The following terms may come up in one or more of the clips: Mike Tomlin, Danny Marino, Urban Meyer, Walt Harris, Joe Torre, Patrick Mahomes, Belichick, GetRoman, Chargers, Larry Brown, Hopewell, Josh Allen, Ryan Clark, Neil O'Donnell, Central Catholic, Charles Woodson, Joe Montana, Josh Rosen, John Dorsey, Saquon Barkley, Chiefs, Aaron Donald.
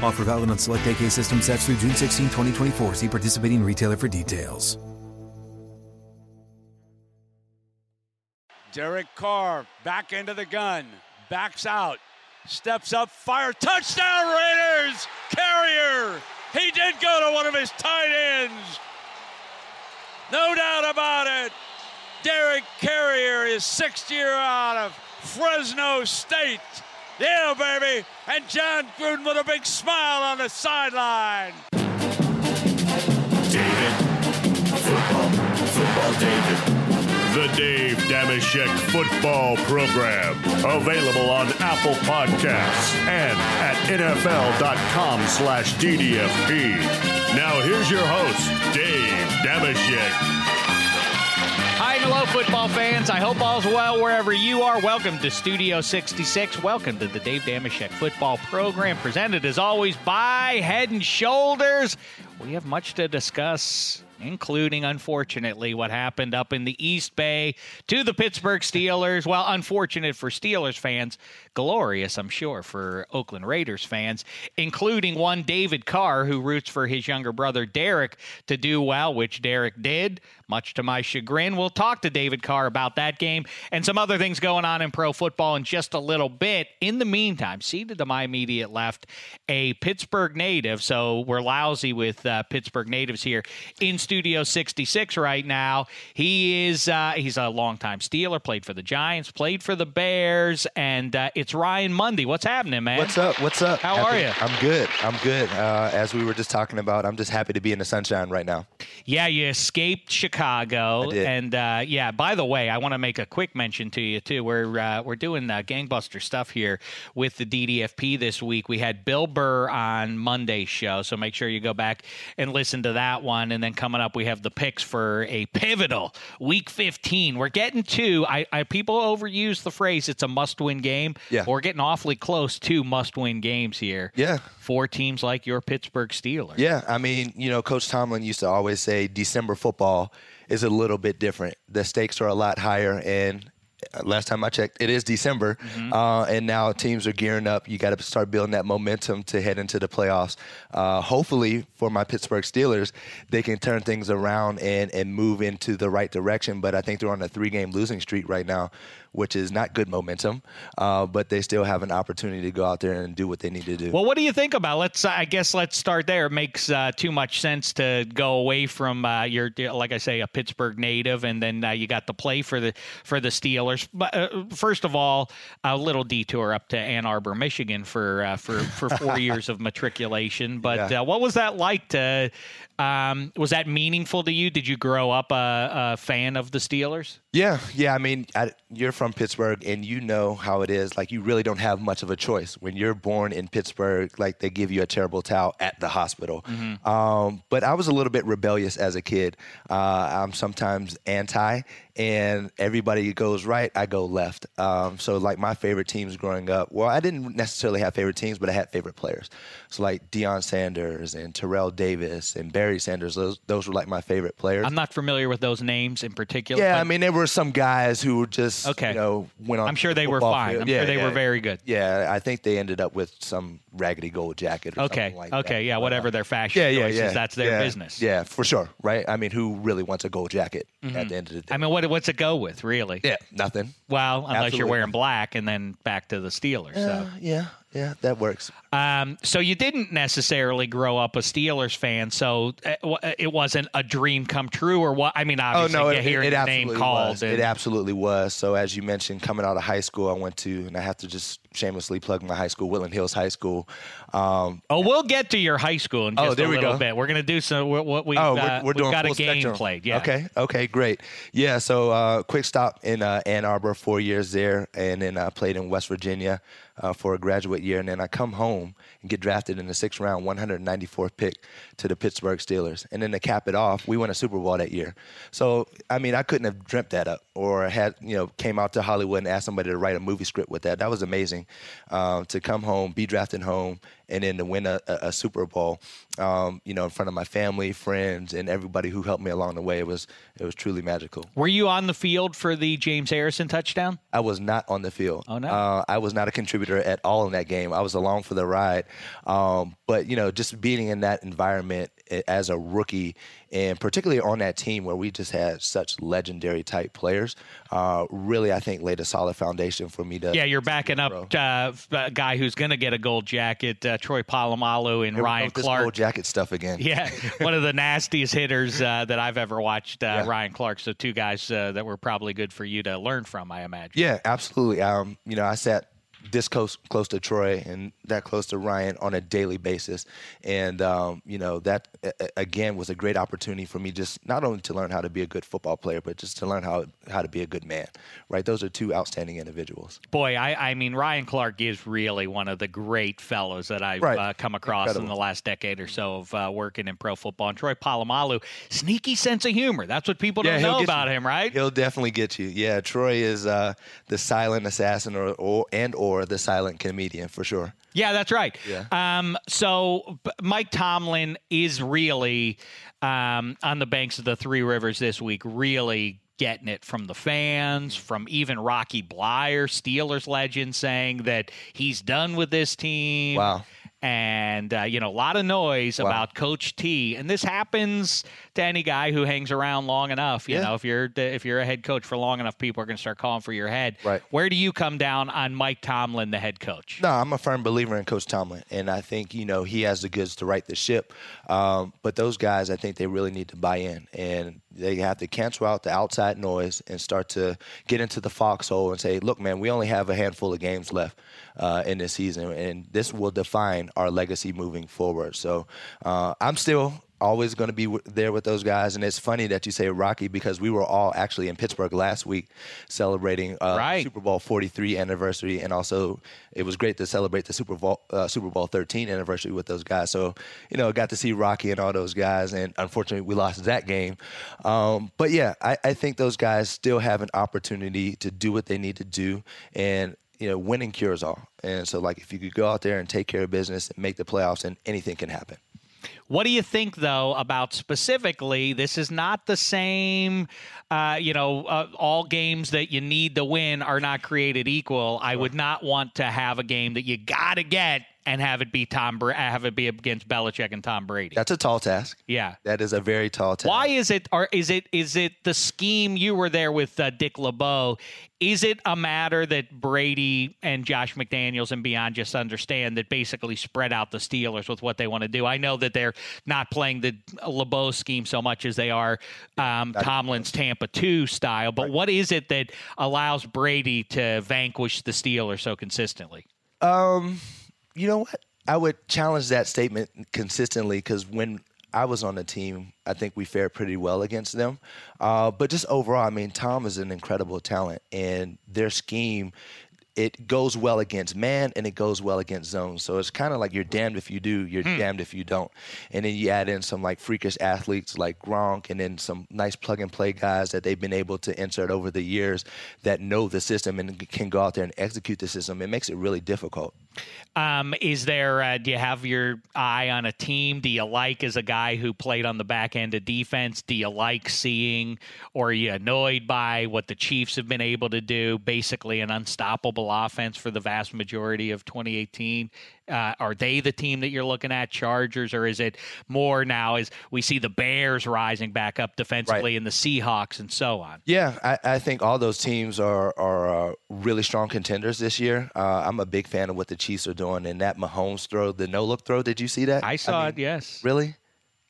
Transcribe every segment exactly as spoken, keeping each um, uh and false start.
Offer valid on select A K system sets through June sixteenth, twenty twenty-four. See participating retailer for details. Derek Carr back into the gun, backs out, steps up, fire, touchdown Raiders! Carrier! He did go to one of his tight ends! No doubt about it! Derek Carrier is sixth year out of Fresno State. Yeah, baby! And John Gruden with a big smile on the sideline. David. Football. Football David. The Dave Dameshek Football Program. Available on Apple Podcasts and at N F L dot com slash D D F P. Now here's your host, Dave Dameshek. Hi and hello, football fans. I hope all's well wherever you are. Welcome to Studio sixty-six. Welcome to the Dave Dameshek Football Program, presented as always by Head and Shoulders. We have much to discuss, including, unfortunately, what happened up in the East Bay to the Pittsburgh Steelers. Well, unfortunate for Steelers fans, glorious, I'm sure, for Oakland Raiders fans, including one David Carr, who roots for his younger brother, Derek, to do well, which Derek did, much to my chagrin. We'll talk to David Carr about that game and some other things going on in pro football in just a little bit. In the meantime, seated to my immediate left, a Pittsburgh native, so we're lousy with uh, Pittsburgh natives here in Studio sixty-six right now. He is uh, he's a longtime Steeler, played for the Giants, played for the Bears, and uh, it's Ryan Mundy. What's happening, man? What's up? What's up? How happy. are you? I'm good. I'm good. Uh, as we were just talking about, I'm just happy to be in the sunshine right now. Yeah, you escaped Chicago. I did. And uh, yeah, by the way, I want to make a quick mention to you too. We're uh, we're doing uh, gangbuster stuff here with the D D F P this week. We had Bill Burr on Monday's show, so make sure you go back and listen to that one, and then coming up, we have the picks for a pivotal week fifteen. We're getting to, I, I people overuse the phrase, it's a must-win game. Yeah. We're getting awfully close to must-win games here. Yeah. For teams like your Pittsburgh Steelers. Yeah, I mean, you know, Coach Tomlin used to always say December football is a little bit different. The stakes are a lot higher, and last time I checked, it is December, mm-hmm. uh, and now teams are gearing up. You got to start building that momentum to head into the playoffs. Uh, hopefully, for my Pittsburgh Steelers, they can turn things around and, and move into the right direction, but I think they're on a three-game losing streak right now, which is not good momentum, uh, but they still have an opportunity to go out there and do what they need to do. Well, what do you think about? Let's, I guess, let's start there. It makes uh, too much sense to go away from uh, your, like I say, a Pittsburgh native, and then uh, you got to play for the for the Steelers. But uh, first of all, a little detour up to Ann Arbor, Michigan, for uh, for for four years of matriculation. But yeah. uh, what was that like? To um, was that meaningful to you? Did you grow up a, a fan of the Steelers? Yeah, yeah. I mean, I, you're from Pittsburgh, and you know how it is. Like, you really don't have much of a choice. When you're born in Pittsburgh, like, they give you a terrible towel at the hospital. Mm-hmm. Um, but I was a little bit rebellious as a kid. Uh, I'm sometimes anti, and everybody goes right, I go left. Um, so, like, my favorite teams growing up, well, I didn't necessarily have favorite teams, but I had favorite players. So, like, Deion Sanders and Terrell Davis and Barry Barry Sanders. Those those were like my favorite players. I'm not familiar with those names in particular. Yeah, I mean, there were some guys who just, okay. you know, went on. I'm sure the they were fine. Field. I'm yeah, sure they yeah, were very good. Yeah, I think they ended up with some raggedy gold jacket or okay. something like okay, that. Okay, yeah, whatever their fashion yeah, yeah, choices, yeah, that's their yeah, business. Yeah, for sure, right? I mean, who really wants a gold jacket mm-hmm. at the end of the day? I mean, what what's it go with, really? Yeah, nothing. Well, unless Absolutely. You're wearing black and then back to the Steelers. Uh, so. Yeah, yeah, that works. Um, so you didn't necessarily grow up a Steelers fan, so it wasn't a dream come true, or what? I mean, obviously, oh, no, it, hearing it, it the name called. And... It absolutely was. So as you mentioned, coming out of high school, I went to, and I have to just shamelessly plug my high school, Woodland Hills High School. Um, oh, we'll get to your high school in just oh, there a little we go. bit. We're going to do some, what we've, oh, uh, we're, we're we've got a game spectrum. played. Yeah. Okay, okay, great. Yeah, so uh, quick stop in uh, Ann Arbor, four years there, and then I played in West Virginia uh, for a graduate year, and then I come home and get drafted in the sixth round, one hundred ninety-fourth pick to the Pittsburgh Steelers. And then to cap it off, we won a Super Bowl that year. So, I mean, I couldn't have dreamt that up or had, you know, came out to Hollywood and asked somebody to write a movie script with that. That was amazing um, to come home, be drafted home, and then to win a, a Super Bowl, um, you know, in front of my family, friends, and everybody who helped me along the way. It was it was truly magical. Were you on the field for the James Harrison touchdown? I was not on the field. Oh, no. Uh, I was not a contributor at all in that game. I was along for the ride. Um, but, you know, just being in that environment as a rookie, and particularly on that team where we just had such legendary-type players, uh, really, I think, laid a solid foundation for me to... Yeah, you're backing up uh, a guy who's going to get a gold jacket, uh, Troy Polamalu and Here Ryan Clark. This gold jacket stuff again. Yeah, one of the nastiest hitters uh, that I've ever watched, uh, yeah. Ryan Clark. So two guys uh, that were probably good for you to learn from, I imagine. Yeah, absolutely. Um, you know, I sat... this close, close to Troy and that close to Ryan on a daily basis. And, um, you know, that, a- again, was a great opportunity for me just not only to learn how to be a good football player, but just to learn how how to be a good man, right? Those are two outstanding individuals. Boy, I, I mean, Ryan Clark is really one of the great fellows that I've right. uh, come across Incredible. in the last decade or so of uh, working in pro football. And Troy Polamalu, sneaky sense of humor. That's what people yeah, don't know about you. him, right? He'll definitely get you. Yeah, Troy is uh, the silent assassin or, or and or Or the silent comedian, for sure. Yeah, that's right. Yeah. Um, so Mike Tomlin is really um, on the banks of the Three Rivers this week, really getting it from the fans, from even Rocky Blyer, Steelers legend, saying that he's done with this team. Wow. And, uh, you know, a lot of noise wow. about Coach T. And this happens to any guy who hangs around long enough. You yeah. know, if you're if you're a head coach for long enough, people are going to start calling for your head. Right. Where do you come down on Mike Tomlin, the head coach? No, I'm a firm believer in Coach Tomlin. And I think, you know, he has the goods to right the ship. Um, but those guys, I think they really need to buy in. And they have to cancel out the outside noise and start to get into the foxhole and say, look, man, we only have a handful of games left uh, in this season. And this will define our legacy moving forward. So uh, I'm still always going to be w- there with those guys. And it's funny that you say Rocky, because we were all actually in Pittsburgh last week celebrating uh, right. Super Bowl forty-three anniversary. And also it was great to celebrate the Super Bowl uh, Super Bowl thirteen anniversary with those guys. So, you know, got to see Rocky and all those guys. And unfortunately, we lost that game. Um, but, yeah, I, I think those guys still have an opportunity to do what they need to do. And you know, winning cures all. And so, like, if you could go out there and take care of business and make the playoffs, and anything can happen. What do you think, though, about specifically, this is not the same, uh, you know, uh, all games that you need to win are not created equal. I would not want to have a game that you got to get and have it be Tom, have it be against Belichick and Tom Brady. That's a tall task. Yeah, that is a very tall task. Why is it? Or is it? Is it the scheme? You were there with uh, Dick LeBeau. Is it a matter that Brady and Josh McDaniels and beyond just understand that basically spread out the Steelers with what they want to do? I know that they're not playing the LeBeau scheme so much as they are um, Tomlin's Tampa two style. But right. what is it that allows Brady to vanquish the Steelers so consistently? Um. You know what? I would challenge that statement consistently, because when I was on the team, I think we fared pretty well against them. Uh, but just overall, I mean, Tom is an incredible talent, and their scheme, it goes well against man and it goes well against zone. So it's kind of like you're damned if you do, you're hmm. damned if you don't. And then you add in some like freakish athletes like Gronk, and then some nice plug and play guys that they've been able to insert over the years that know the system and can go out there and execute the system. It makes it really difficult. Um, is there, uh, do you have your eye on a team? Do you like, as a guy who played on the back end of defense, do you like seeing, or are you annoyed by what the Chiefs have been able to do? Basically an unstoppable offense for the vast majority of twenty eighteen. Uh, are they the team that you're looking at, Chargers, or is it more now as we see the Bears rising back up defensively, right, and the Seahawks and so on? Yeah, I, I think all those teams are, are uh, really strong contenders this year. Uh, I'm a big fan of what the Chiefs are doing, and that Mahomes throw, the no-look throw, did you see that? I saw I mean, it, yes. Really?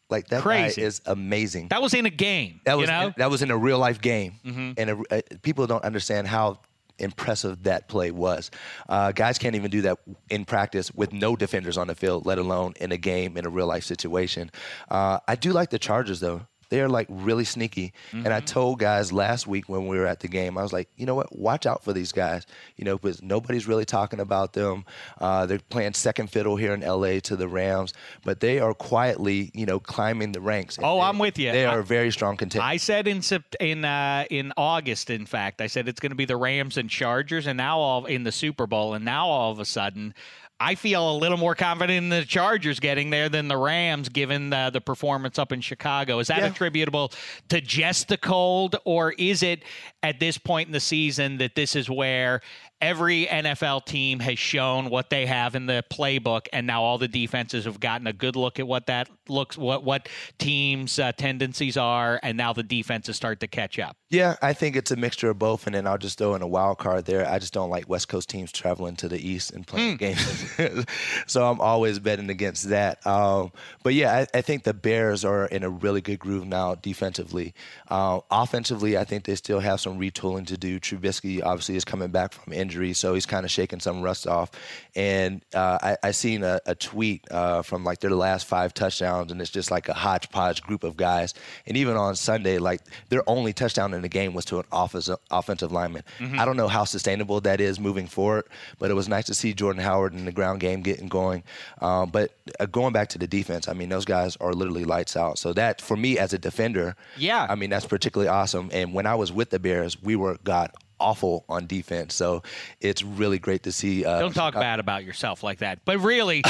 Like, that Crazy. guy is amazing. That was in a game, that was, you know? That was in a real-life game, mm-hmm. and a, uh, people don't understand how impressive that play was. Uh, guys can't even do that in practice with no defenders on the field, let alone in a game, in a real-life situation. Uh, I do like the Chargers, though. They're, like, really sneaky. Mm-hmm. And I told guys last week when we were at the game, I was like, you know what, watch out for these guys, you know, because nobody's really talking about them. Uh, they're playing second fiddle here in L A to the Rams, but they are quietly, you know, climbing the ranks. Oh, they, I'm with you. They I, are a very strong contender. I said in in uh, in August, in fact, I said it's going to be the Rams and Chargers, and now all in the Super Bowl, and now all of a sudden – I feel a little more confident in the Chargers getting there than the Rams, given the, the performance up in Chicago. Is that yeah. attributable to just the cold, or is it at this point in the season that this is where every N F L team has shown what they have in the playbook, and now all the defenses have gotten a good look at what that looks, what what teams' uh, tendencies are, and now the defenses start to catch up? Yeah, I think it's a mixture of both, and then I'll just throw in a wild card there. I just don't like West Coast teams traveling to the East and playing mm. games, so I'm always betting against that. Um, but yeah, I, I think the Bears are in a really good groove now defensively. Uh, offensively, I think they still have some retooling to do. Trubisky obviously is coming back from injury. Injury, so he's kind of shaking some rust off. And uh, I, I seen a, a tweet uh, from like their last five touchdowns, and it's just like a hodgepodge group of guys. And even on Sunday, like their only touchdown in the game was to an office, offensive lineman. Mm-hmm. I don't know how sustainable that is moving forward, but it was nice to see Jordan Howard in the ground game getting going. Um, but going back to the defense, I mean, those guys are literally lights out. So that, for me as a defender, yeah, I mean, that's particularly awesome. And when I was with the Bears, we were god awful on defense, so it's really great to see. Uh, Don't talk uh, bad about yourself like that, but really,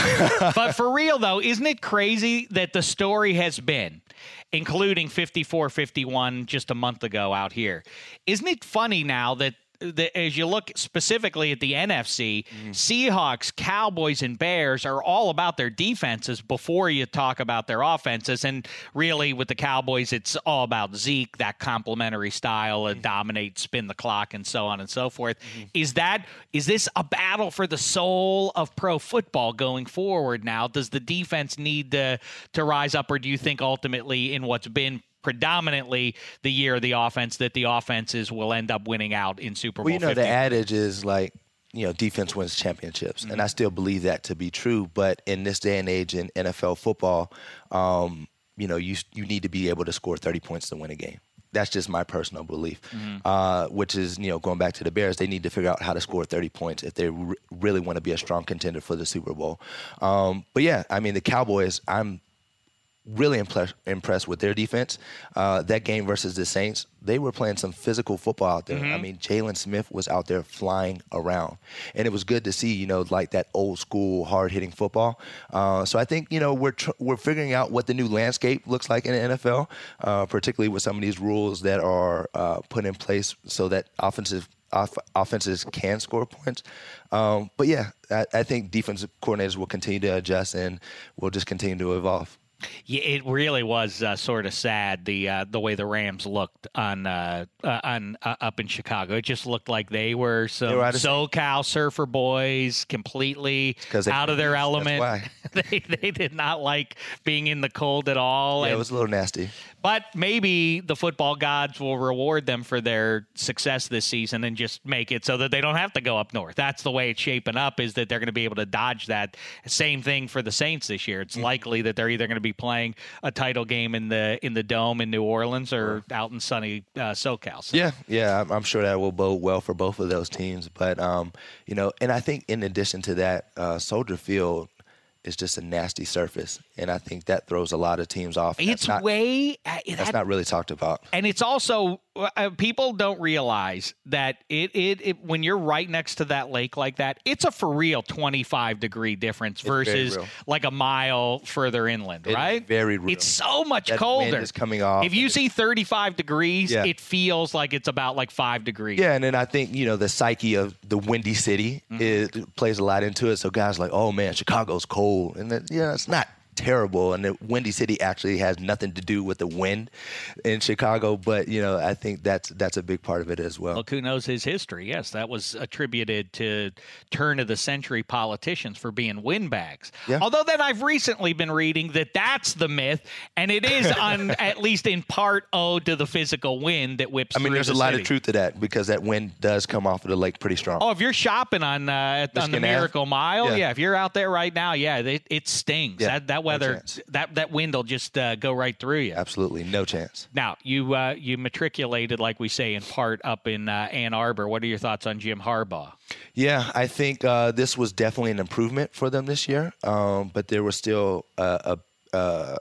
but for real though, isn't it crazy that the story has been, including fifty-four fifty-one just a month ago out here? Isn't it funny now that the, as you look specifically at the N F C, mm. Seahawks, Cowboys, and Bears are all about their defenses before you talk about their offenses. And really, with the Cowboys, it's all about Zeke, that complementary style, mm. and dominate, spin the clock, and so on and so forth. Mm. Is that is this a battle for the soul of pro football going forward now? Does the defense need to, to rise up, or do you think ultimately in what's been predominantly the year of the offense, that the offenses will end up winning out in Super Bowl? Well, you know, fifty. The adage is like, you know, defense wins championships. Mm-hmm. And I still believe that to be true. But in this day and age in N F L football, um, you know, you you need to be able to score thirty points to win a game. That's just my personal belief, mm-hmm. uh, which is, you know, going back to the Bears, they need to figure out how to score thirty points if they re- really want to be a strong contender for the Super Bowl. Um, but, yeah, I mean, the Cowboys, I'm really impress, impressed with their defense. Uh, that game versus the Saints, they were playing some physical football out there. Mm-hmm. I mean, Jalen Smith was out there flying around. And it was good to see, you know, like that old school hard-hitting football. Uh, so I think, you know, we're tr- we're figuring out what the new landscape looks like in the N F L, uh, particularly with some of these rules that are uh, put in place so that offensive off- offenses can score points. Um, but, yeah, I-, I think defensive coordinators will continue to adjust and will just continue to evolve. Yeah, it really was uh, sort of sad the uh, the way the Rams looked on uh, uh, on uh, up in Chicago. It just looked like they were so SoCal surfer boys, completely out of their element. they they did not like being in the cold at all. Yeah, and it was a little nasty. But maybe the football gods will reward them for their success this season and just make it so that they don't have to go up north. That's the way it's shaping up, is that they're going to be able to dodge that. Same thing for the Saints this year. It's mm-hmm. likely that they're either going to be playing a title game in the in the Dome in New Orleans or out in sunny uh, SoCal. So. Yeah, yeah, I'm sure that will bode well for both of those teams. But, um, you know, and I think in addition to that, uh, Soldier Field is just a nasty surface. And I think that throws a lot of teams off. It's that's not, way it that's had, not really talked about. And it's also uh, people don't realize that it, it it when you're right next to that lake like that, it's a for real twenty-five degree difference versus like a mile further inland, it's right? Very real. It's so much that colder. Wind is coming off. If you see thirty-five degrees, yeah. it feels like it's about like five degrees. Yeah, and then I think you know the psyche of the Windy City mm-hmm. is, it plays a lot into it. So guys are like, oh man, Chicago's cold, and that, yeah, it's not. Terrible, and the Windy City actually has nothing to do with the wind in Chicago, but you know I think that's that's a big part of it as well. Well, who knows his history? Yes, that was attributed to turn of the century politicians for being windbags. Yeah. Although then I've recently been reading that that's the myth, and it is on, at least in part owed to the physical wind that whips. I mean, through there's the a lot city. Of truth to that because that wind does come off of the lake pretty strong. Oh, if you're shopping on uh, on the Miracle Ave? Mile, yeah. yeah, if you're out there right now, yeah, it, it stings. Yeah. That that. Whether no that, that wind will just uh, go right through you. Absolutely. No chance. Now, you uh, you matriculated, like we say, in part up in uh, Ann Arbor. What are your thoughts on Jim Harbaugh? Yeah, I think uh, this was definitely an improvement for them this year. Um, but there was still uh, a, uh,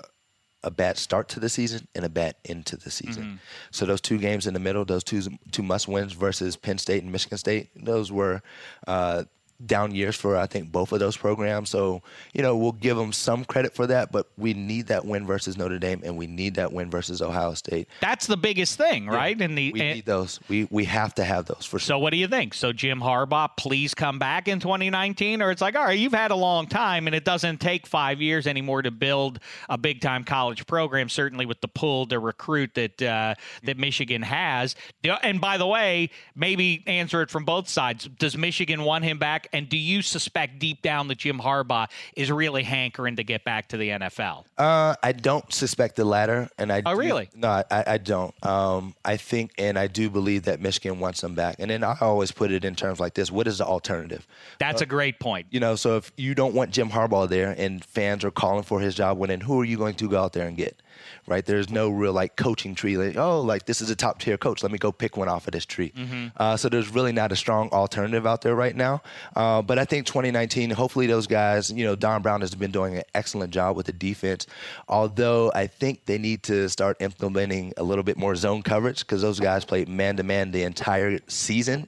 a bad start to the season and a bad end to the season. Mm-hmm. So those two games in the middle, those two, two must-wins versus Penn State and Michigan State, those were uh, – down years for, I think, both of those programs. So, you know, we'll give them some credit for that, but we need that win versus Notre Dame and we need that win versus Ohio State. That's the biggest thing, right? Yeah, and the, we and, need those. We we have to have those for sure. So what do you think? So Jim Harbaugh, please come back in twenty nineteen? Or it's like, all right, you've had a long time and it doesn't take five years anymore to build a big-time college program, certainly with the pull to recruit that, uh, that Michigan has. And by the way, maybe answer it from both sides. Does Michigan want him back? And do you suspect deep down that Jim Harbaugh is really hankering to get back to the N F L? Uh, I don't suspect the latter. And I oh, do, really? No, I, I don't. Um, I think and I do believe that Michigan wants him back. And then I always put it in terms like this. What is the alternative? That's uh, a great point. You know, so if you don't want Jim Harbaugh there and fans are calling for his job, well, then who are you going to go out there and get? Right? There's no real like coaching tree. Like, oh, like this is a top tier coach. Let me go pick one off of this tree. Mm-hmm. Uh, so there's really not a strong alternative out there right now. Uh, but I think twenty nineteen, hopefully those guys, you know, Don Brown has been doing an excellent job with the defense. Although I think they need to start implementing a little bit more zone coverage because those guys played man to man the entire season.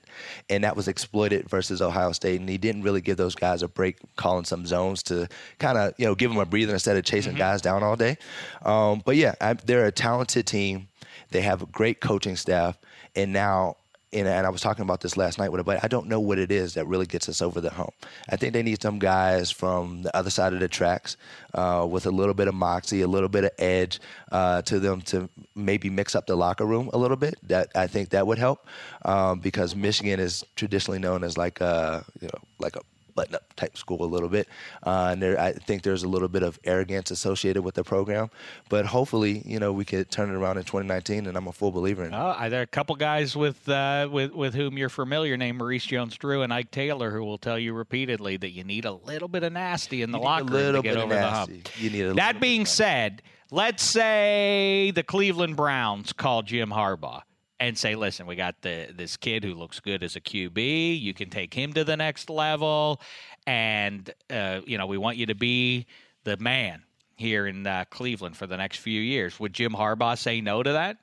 And that was exploited versus Ohio State. And he didn't really give those guys a break calling some zones to kind of, you know, give them a breather instead of chasing mm-hmm. guys down all day. Um, but yeah, I, they're a talented team. They have a great coaching staff. And now, and, and I was talking about this last night with a buddy, I don't know what it is that really gets us over the hump. I think they need some guys from the other side of the tracks uh, with a little bit of moxie, a little bit of edge uh, to them to maybe mix up the locker room a little bit. That I think that would help um, because Michigan is traditionally known as like a, you know, like a, button-up type school a little bit. Uh, and there, I think there's a little bit of arrogance associated with the program. But hopefully, you know, we could turn it around in twenty nineteen, and I'm a full believer in it. Oh, there are a couple guys with, uh, with with whom you're familiar named Maurice Jones-Drew and Ike Taylor who will tell you repeatedly that you need a little bit of nasty in the locker room to get over the hump. You need a little bit of nasty. That being said, let's say the Cleveland Browns call Jim Harbaugh and say, listen, we got the this kid who looks good as a Q B. You can take him to the next level. And, uh, you know, we want you to be the man here in uh, Cleveland for the next few years. Would Jim Harbaugh say no to that?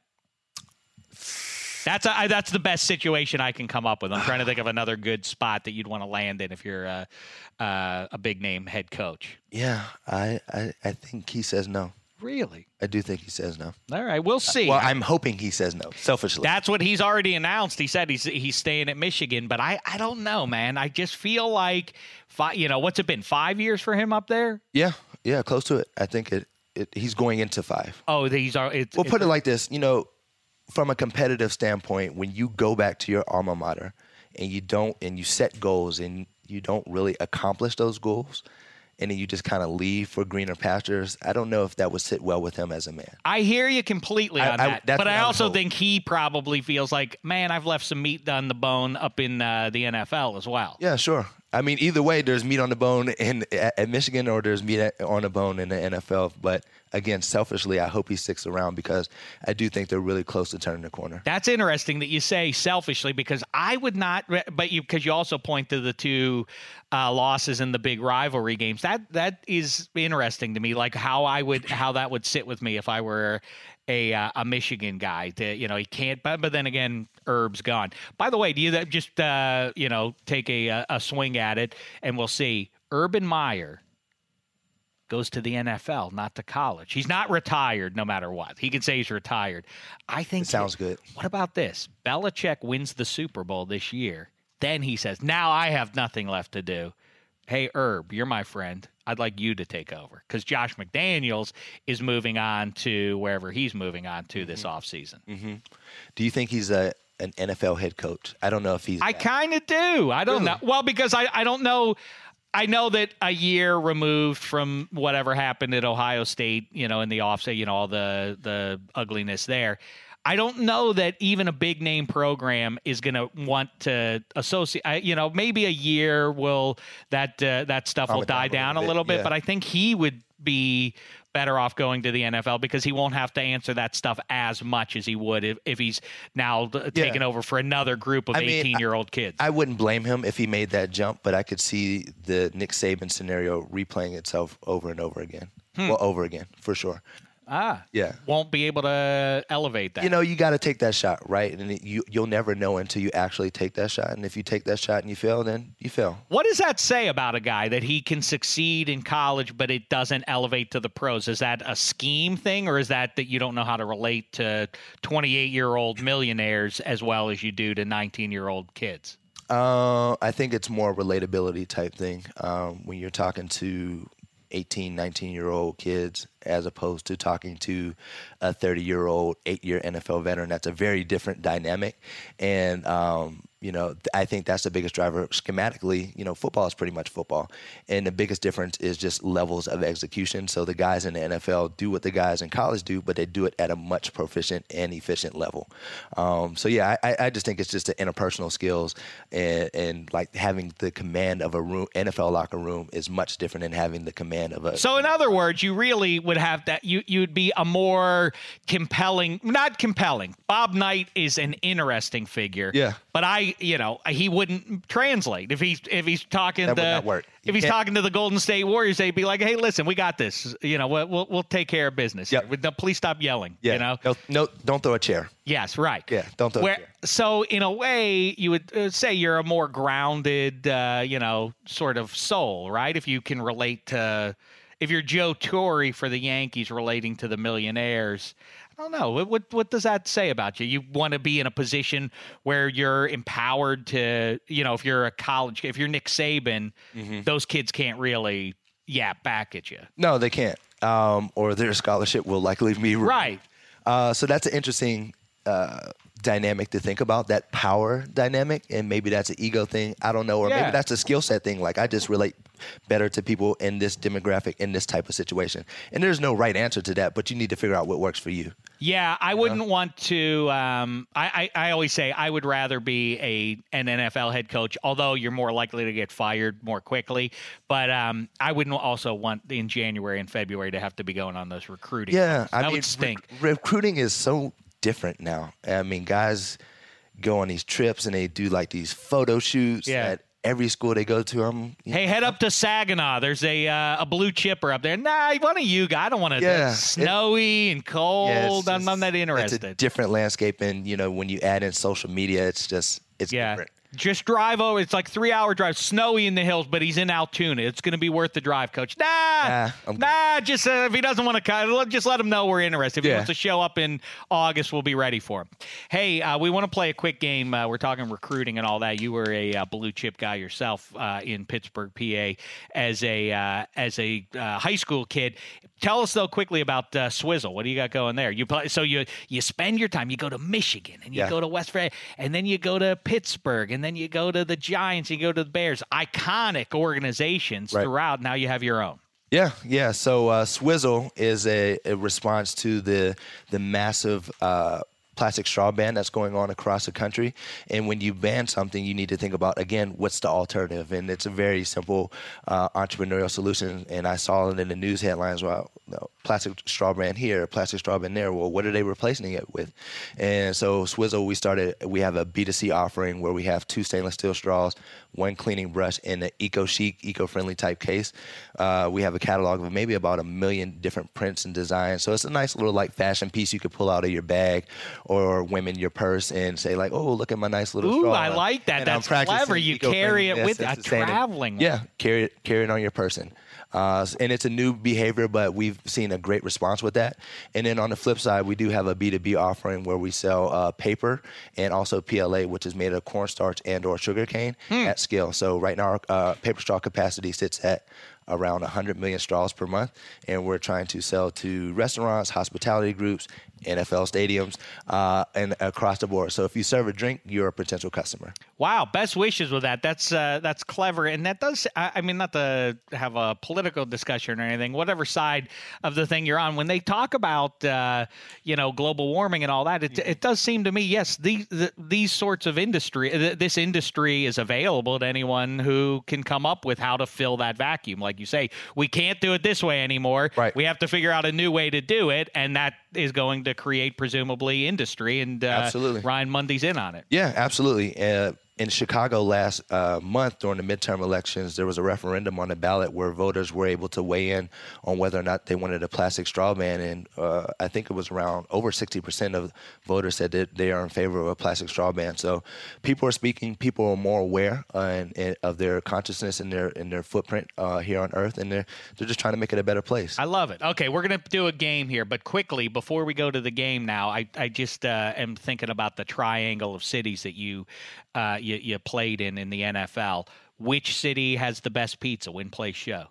That's a, I, that's the best situation I can come up with. I'm trying to think of another good spot that you'd want to land in if you're a, uh, a big-name head coach. Yeah, I, I, I think he says no. Really? I do think he says no. All right, we'll see. Well, I'm hoping he says no, selfishly. That's what he's already announced. He said he's he's staying at Michigan, but I, I don't know, man. I just feel like, five, you know, what's it been, five years for him up there? Yeah, yeah, close to it. I think it, it he's going into five. Oh, these are. It's, we'll it's, put it like this. You know, from a competitive standpoint, when you go back to your alma mater and you don't, and you set goals and you don't really accomplish those goals, and then you just kind of leave for greener pastures. I don't know if that would sit well with him as a man. I hear you completely on I, I, that, but I also think he probably feels like, man, I've left some meat on the bone up in uh, the N F L as well. Yeah, sure. I mean, either way, there's meat on the bone in at Michigan, or there's meat on the bone in the N F L. But again, selfishly, I hope he sticks around, because I do think they're really close to turning the corner. That's interesting that you say selfishly, because I would not. But you, because you also point to the two uh, losses in the big rivalry games. That that is interesting to me. Like how I would how that would sit with me if I were a uh, a Michigan guy. To, you know, he can't. But but then again, Herb's gone. By the way, do you just uh, you know take a a swing at it, and we'll see. Urban Meyer goes to the N F L, not to college. He's not retired, no matter what. He can say he's retired. I think it sounds he, good. What about this? Belichick wins the Super Bowl this year. Then he says, "Now I have nothing left to do. Hey, Herb, you're my friend. I'd like you to take over." Because Josh McDaniels is moving on to wherever he's moving on to mm-hmm. this offseason. Mm-hmm. Do you think he's a an N F L head coach? I don't know if he's I kind of do. I don't really? know. Well, because I, I don't know. I know that a year removed from whatever happened at Ohio State, you know, in the offseason, you know, all the, the ugliness there. I don't know that even a big name program is going to want to associate, I, you know, maybe a year will that, uh, that stuff Probably will die down a little bit, bit yeah. But I think he would be better off going to the N F L, because he won't have to answer that stuff as much as he would if, if he's now yeah. taken over for another group of eighteen-year-old kids. I wouldn't blame him if he made that jump, but I could see the Nick Saban scenario replaying itself over and over again. Hmm. Well, over again, for sure. Ah, yeah. Won't be able to elevate that. You know, you got to take that shot, right? And you, you'll never know until you actually take that shot. And if you take that shot and you fail, then you fail. What does that say about a guy that he can succeed in college, but it doesn't elevate to the pros? Is that a scheme thing, or is that that you don't know how to relate to twenty-eight-year-old millionaires as well as you do to nineteen-year-old kids? Uh, I think it's more a relatability type thing um, when you're talking to eighteen, nineteen-year-old kids, as opposed to talking to a thirty-year-old, eight-year N F L veteran. That's a very different dynamic. And, um, you know, I think that's the biggest driver. Schematically, you know, football is pretty much football. And the biggest difference is just levels of execution. So the guys in the N F L do what the guys in college do, but they do it at a much proficient and efficient level. Um, so, yeah, I, I just think it's just the interpersonal skills and, and, like, having the command of a room, N F L locker room is much different than having the command of a – So, in other words, you really would have that – you you'd be a more compelling – not compelling. Bob Knight is an interesting figure. Yeah. But I – you know, he wouldn't translate if he's if he's talking that to would not work. If he's talking to the Golden State Warriors, they'd be like, "Hey, listen, we got this. You know, we'll we'll, we'll take care of business. Yeah, please stop yelling. Yeah. You know, no, no, don't throw a chair. Yes, right. Yeah, don't throw Where, a chair. So in a way, you would say you're a more grounded, uh, you know, sort of soul, right? If you can relate to, if you're Joe Torre for the Yankees relating to the millionaires. I don't know. What, what what does that say about you? You want to be in a position where you're empowered to, you know, if you're a college, if you're Nick Saban, mm-hmm. those kids can't really yap back at you. No, they can't. Um, or their scholarship will likely be removed. Right. Uh, so that's an interesting uh, dynamic to think about, that power dynamic. And maybe that's an ego thing. I don't know. Or yeah. maybe that's a skill set thing. Like, I just relate better to people in this demographic, in this type of situation. And there's no right answer to that, but you need to figure out what works for you. Yeah, I wouldn't uh-huh. want to um, – I, I, I always say I would rather be a an N F L head coach, although you're more likely to get fired more quickly. But um, I wouldn't also want in January and February to have to be going on those recruiting. Yeah, I that mean, would stink. Re- recruiting is so different now. I mean, guys go on these trips and they do like these photo shoots yeah. at every school they go to. I'm, you hey, know, head up to Saginaw. There's a uh, a blue chipper up there. Nah, one of you guys. I don't want to. Yeah, it's snowy it, and cold. Yeah, it's, I'm, it's, I'm not interested. It's a different landscape, and you know when you add in social media, it's just it's yeah. different. Just drive over. It's like three hour drive. Snowy in the hills, but he's in Altoona. It's going to be worth the drive, Coach. Nah, nah. I'm nah just uh, if he doesn't want to cut, just let him know we're interested. If yeah. he wants to show up in August, we'll be ready for him. Hey, uh, we want to play a quick game. Uh, we're talking recruiting and all that. You were a uh, blue chip guy yourself uh, in Pittsburgh, P A, as a uh, as a uh, high school kid. Tell us though quickly about uh, Swizzle. What do you got going there? You play, so you you spend your time. You go to Michigan and you yeah. go to West Virginia, and then you go to Pittsburgh. And then you go to the Giants, you go to the Bears, iconic organizations right. throughout. Now you have your own. Yeah, yeah. So uh, Swizzle is a, a response to the the massive uh, plastic straw ban that's going on across the country. And when you ban something, you need to think about, again, what's the alternative? And it's a very simple uh, entrepreneurial solution. And I saw it in the news headlines, well, no, plastic straw ban here, plastic straw ban there. Well, what are they replacing it with? And so Swizzle, we started, we have a B two C offering where we have two stainless steel straws, one cleaning brush, and an eco-chic, eco-friendly type case. Uh, we have a catalog of maybe about a million different prints and designs. So it's a nice little like fashion piece you could pull out of your bag or whim in your purse and say like, oh, look at my nice little Ooh, straw. Ooh, I like that. And that's clever. You carry it with yes, you. Traveling. Yeah, carry it, carry it on your person. Uh, and it's a new behavior, but we've seen a great response with that. And then on the flip side, we do have a B two B offering where we sell uh, paper and also P L A, which is made of cornstarch and or sugarcane mm. at scale. So right now our uh, paper straw capacity sits at around one hundred million straws per month, and we're trying to sell to restaurants, hospitality groups, N F L stadiums, uh, and across the board. So if you serve a drink, you're a potential customer. Wow, best wishes with that. That's uh, that's clever, and that does, I, I mean, not to have a political discussion or anything, whatever side of the thing you're on, when they talk about, uh, you know, global warming and all that, it, it does seem to me, yes, these, the, these sorts of industry, th- this industry is available to anyone who can come up with how to fill that vacuum. Like you say, we can't do it this way anymore. Right. We have to figure out a new way to do it, and that is going to create presumably industry, and uh, absolutely. Ryan Mundy's in on it. Yeah, absolutely. Uh, in Chicago last uh, month during the midterm elections, there was a referendum on the ballot where voters were able to weigh in on whether or not they wanted a plastic straw ban. And uh, I think it was around over sixty percent of voters said that they are in favor of a plastic straw ban. So people are speaking, people are more aware uh, and, and of their consciousness and their and their footprint uh, here on Earth, and they're, they're just trying to make it a better place. I love it. Okay, we're going to do a game here, but quickly, before we go to the game now, I, I just uh, am thinking about the triangle of cities that you uh, – You, you played in in the N F L. Which city has the best pizza? Win, play, show.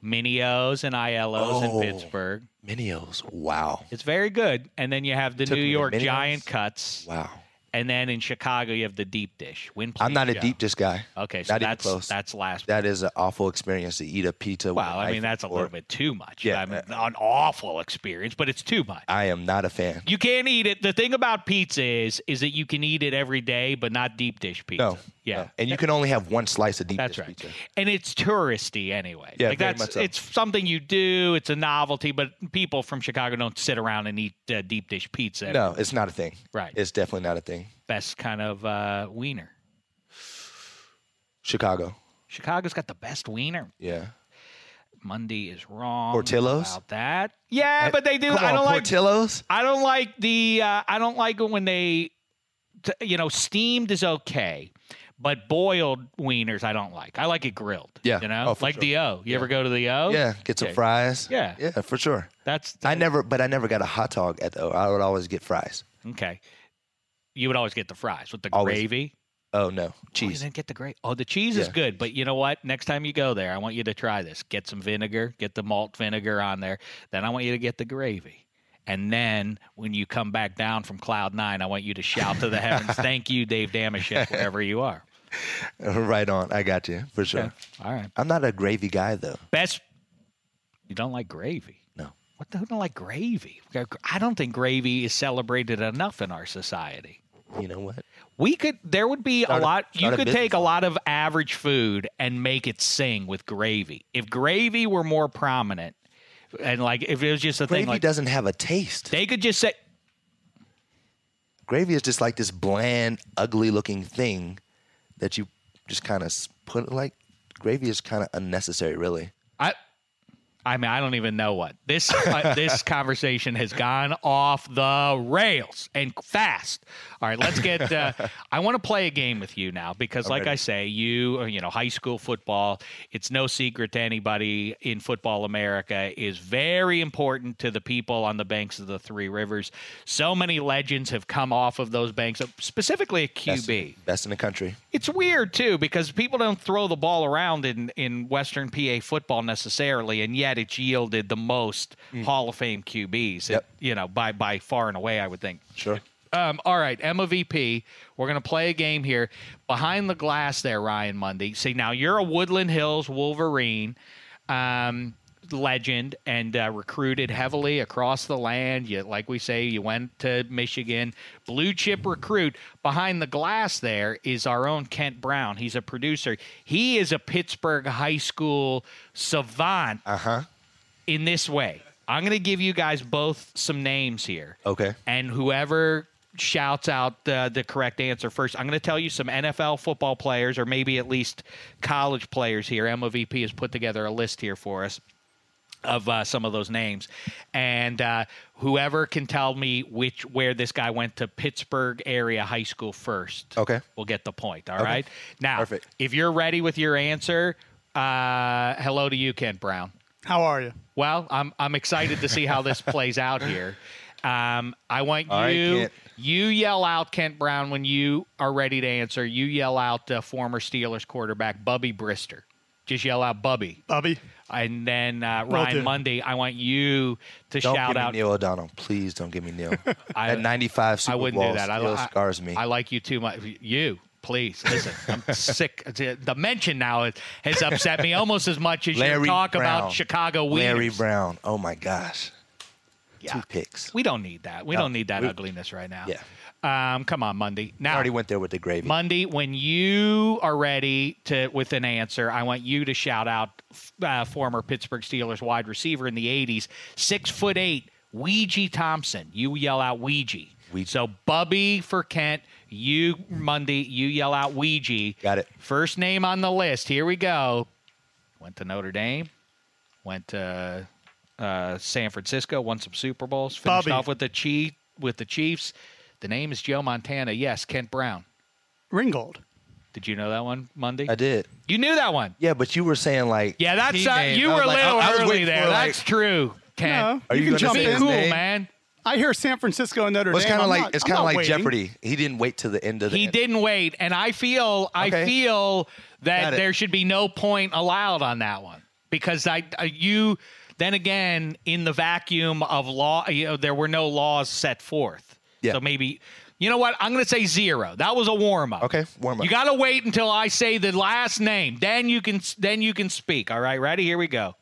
Minio's and I L O's oh, in Pittsburgh. Minio's, wow, it's very good. And then you have the New York Giant cuts. Wow. And then in Chicago you have the deep dish. Win, play, I'm not show. A deep dish guy. Okay, so not that's close. That's last. That is an awful experience to eat a pizza. Wow, well, I mean that's a little bit too much. Yeah, I mean, uh, an awful experience, but it's too much. I am not a fan. You can't eat it. The thing about pizza is, is that you can eat it every day, but not deep dish pizza. No, yeah, no. And you can only have one slice of deep that's dish right. pizza. And it's touristy anyway. Yeah, like very that's much so. It's something you do. It's a novelty, but people from Chicago don't sit around and eat uh, deep dish pizza. No, it's not a thing. Right, it's definitely not a thing. Best kind of uh, wiener. Chicago. Chicago's got the best wiener. Yeah. Mundy is wrong. Portillo's? About that. Yeah, I, but they do. Come on, I don't Portillo's? Like, I don't like the. Uh, I don't like when they. T- you know, steamed is okay, but boiled wieners I don't like. I like it grilled. Yeah. You know, oh, like sure. the O. You yeah. ever go to the O? Yeah. Get some okay. fries. Yeah. Yeah, for sure. That's. The- I never, but I never got a hot dog at the O. I would always get fries. Okay. You would always get the fries with the always. Gravy. Oh, no. Cheese. Oh, you didn't get the gravy. Oh, the cheese yeah. is good. But you know what? Next time you go there, I want you to try this. Get some vinegar. Get the malt vinegar on there. Then I want you to get the gravy. And then when you come back down from cloud nine, I want you to shout to the heavens, thank you, Dave Dameshek, wherever you are. Right on. I got you. For sure. Okay. All right. I'm not a gravy guy, though. Best. You don't like gravy? What the, who don't like gravy? I don't think gravy is celebrated enough in our society. You know what? We could. There would be start a lot. A, you could a take a lot of average food and make it sing with gravy. If gravy were more prominent, and like if it was just a gravy thing, gravy like, doesn't have a taste. They could just say gravy is just like this bland, ugly-looking thing that you just kind of put. Like gravy is kind of unnecessary, really. I. I mean, I don't even know what this uh, this conversation has gone off the rails and fast. All right, let's get. Uh, I want to play a game with you now because, I'm like ready. I say, you you know, high school football. It's no secret to anybody in football America is very important to the people on the banks of the Three Rivers. So many legends have come off of those banks, specifically at Q B. Best, best in the country. It's weird too because people don't throw the ball around in in Western P A football necessarily, and yet it's yielded the most mm. Hall of Fame Q Bs, yep. it, you know, by by far and away, I would think. Sure. Um, all right, Emma V P, we're going to play a game here. Behind the glass there, Ryan Mundy. See, now you're a Woodland Hills Wolverine. Um, legend and uh, recruited heavily across the land. You, like we say, you went to Michigan, blue chip recruit. Behind the glass there is our own Kent Brown. He's a producer. He is a Pittsburgh high school savant uh-huh. in this way. I'm going to give you guys both some names here. Okay. And whoever shouts out uh, the correct answer first. I'm going to tell you some N F L football players, or maybe at least college players here. M O V P has put together a list here for us of uh, some of those names. And uh, whoever can tell me which where this guy went to Pittsburgh area high school first, okay, will get the point. All okay. right? Now, perfect. If you're ready with your answer, uh, hello to you, Kent Brown. How are you? Well, I'm I'm excited to see how this plays out here. Um, I want All you right, you yell out, Kent Brown, when you are ready to answer. You yell out uh, former Steelers quarterback Bubby Brister. Just yell out Bubby. Bubby. And then uh, Ryan Mundy, I want you to don't shout out. Don't give me Neil O'Donnell. Please don't give me Neil. I, At ninety-five Super Bowl, I wouldn't Bowl, do that. I, I, scars me. I like you too much. You. Please, listen, I'm sick. The mention now has upset me almost as much as Larry you talk Brown. About Chicago Wheels. Larry Brown. Oh, my gosh. Yeah. Two picks. We don't need that. We no, don't need that we, ugliness right now. Yeah. Um, come on, Mundy. Now, I already went there with the gravy. Mundy, when you are ready to with an answer, I want you to shout out uh, former Pittsburgh Steelers wide receiver in the eighties, six foot eight, Ouija Thompson. You yell out Ouija. We- so Bubby for Kent, you Mundy, you yell out Ouija. Got it. First name on the list. Here we go. Went to Notre Dame. Went to uh, San Francisco. Won some Super Bowls. Finished Bobby. Off with the Chief with the Chiefs. The name is Joe Montana. Yes, Kent Brown. Ringgold. Did you know that one, Mundy? I did. You knew that one. Yeah, but you were saying like yeah, that's uh, you were a like, little I, I early there. Like, that's true. Kent, no, you, you can jump in. Cool, name? Man. I hear San Francisco and Notre well, it's Dame. Kinda like, not, it's kind of like waiting. Jeopardy. He didn't wait till the end of the He end. Didn't wait, and I feel okay. I feel that there should be no point allowed on that one because I uh, you then again in the vacuum of law, you know, there were no laws set forth. Yeah. So maybe you know what? I'm going to say zero. That was a warm up. Okay, warm up. You got to wait until I say the last name. Then you can then you can speak. All right, ready? Here we go.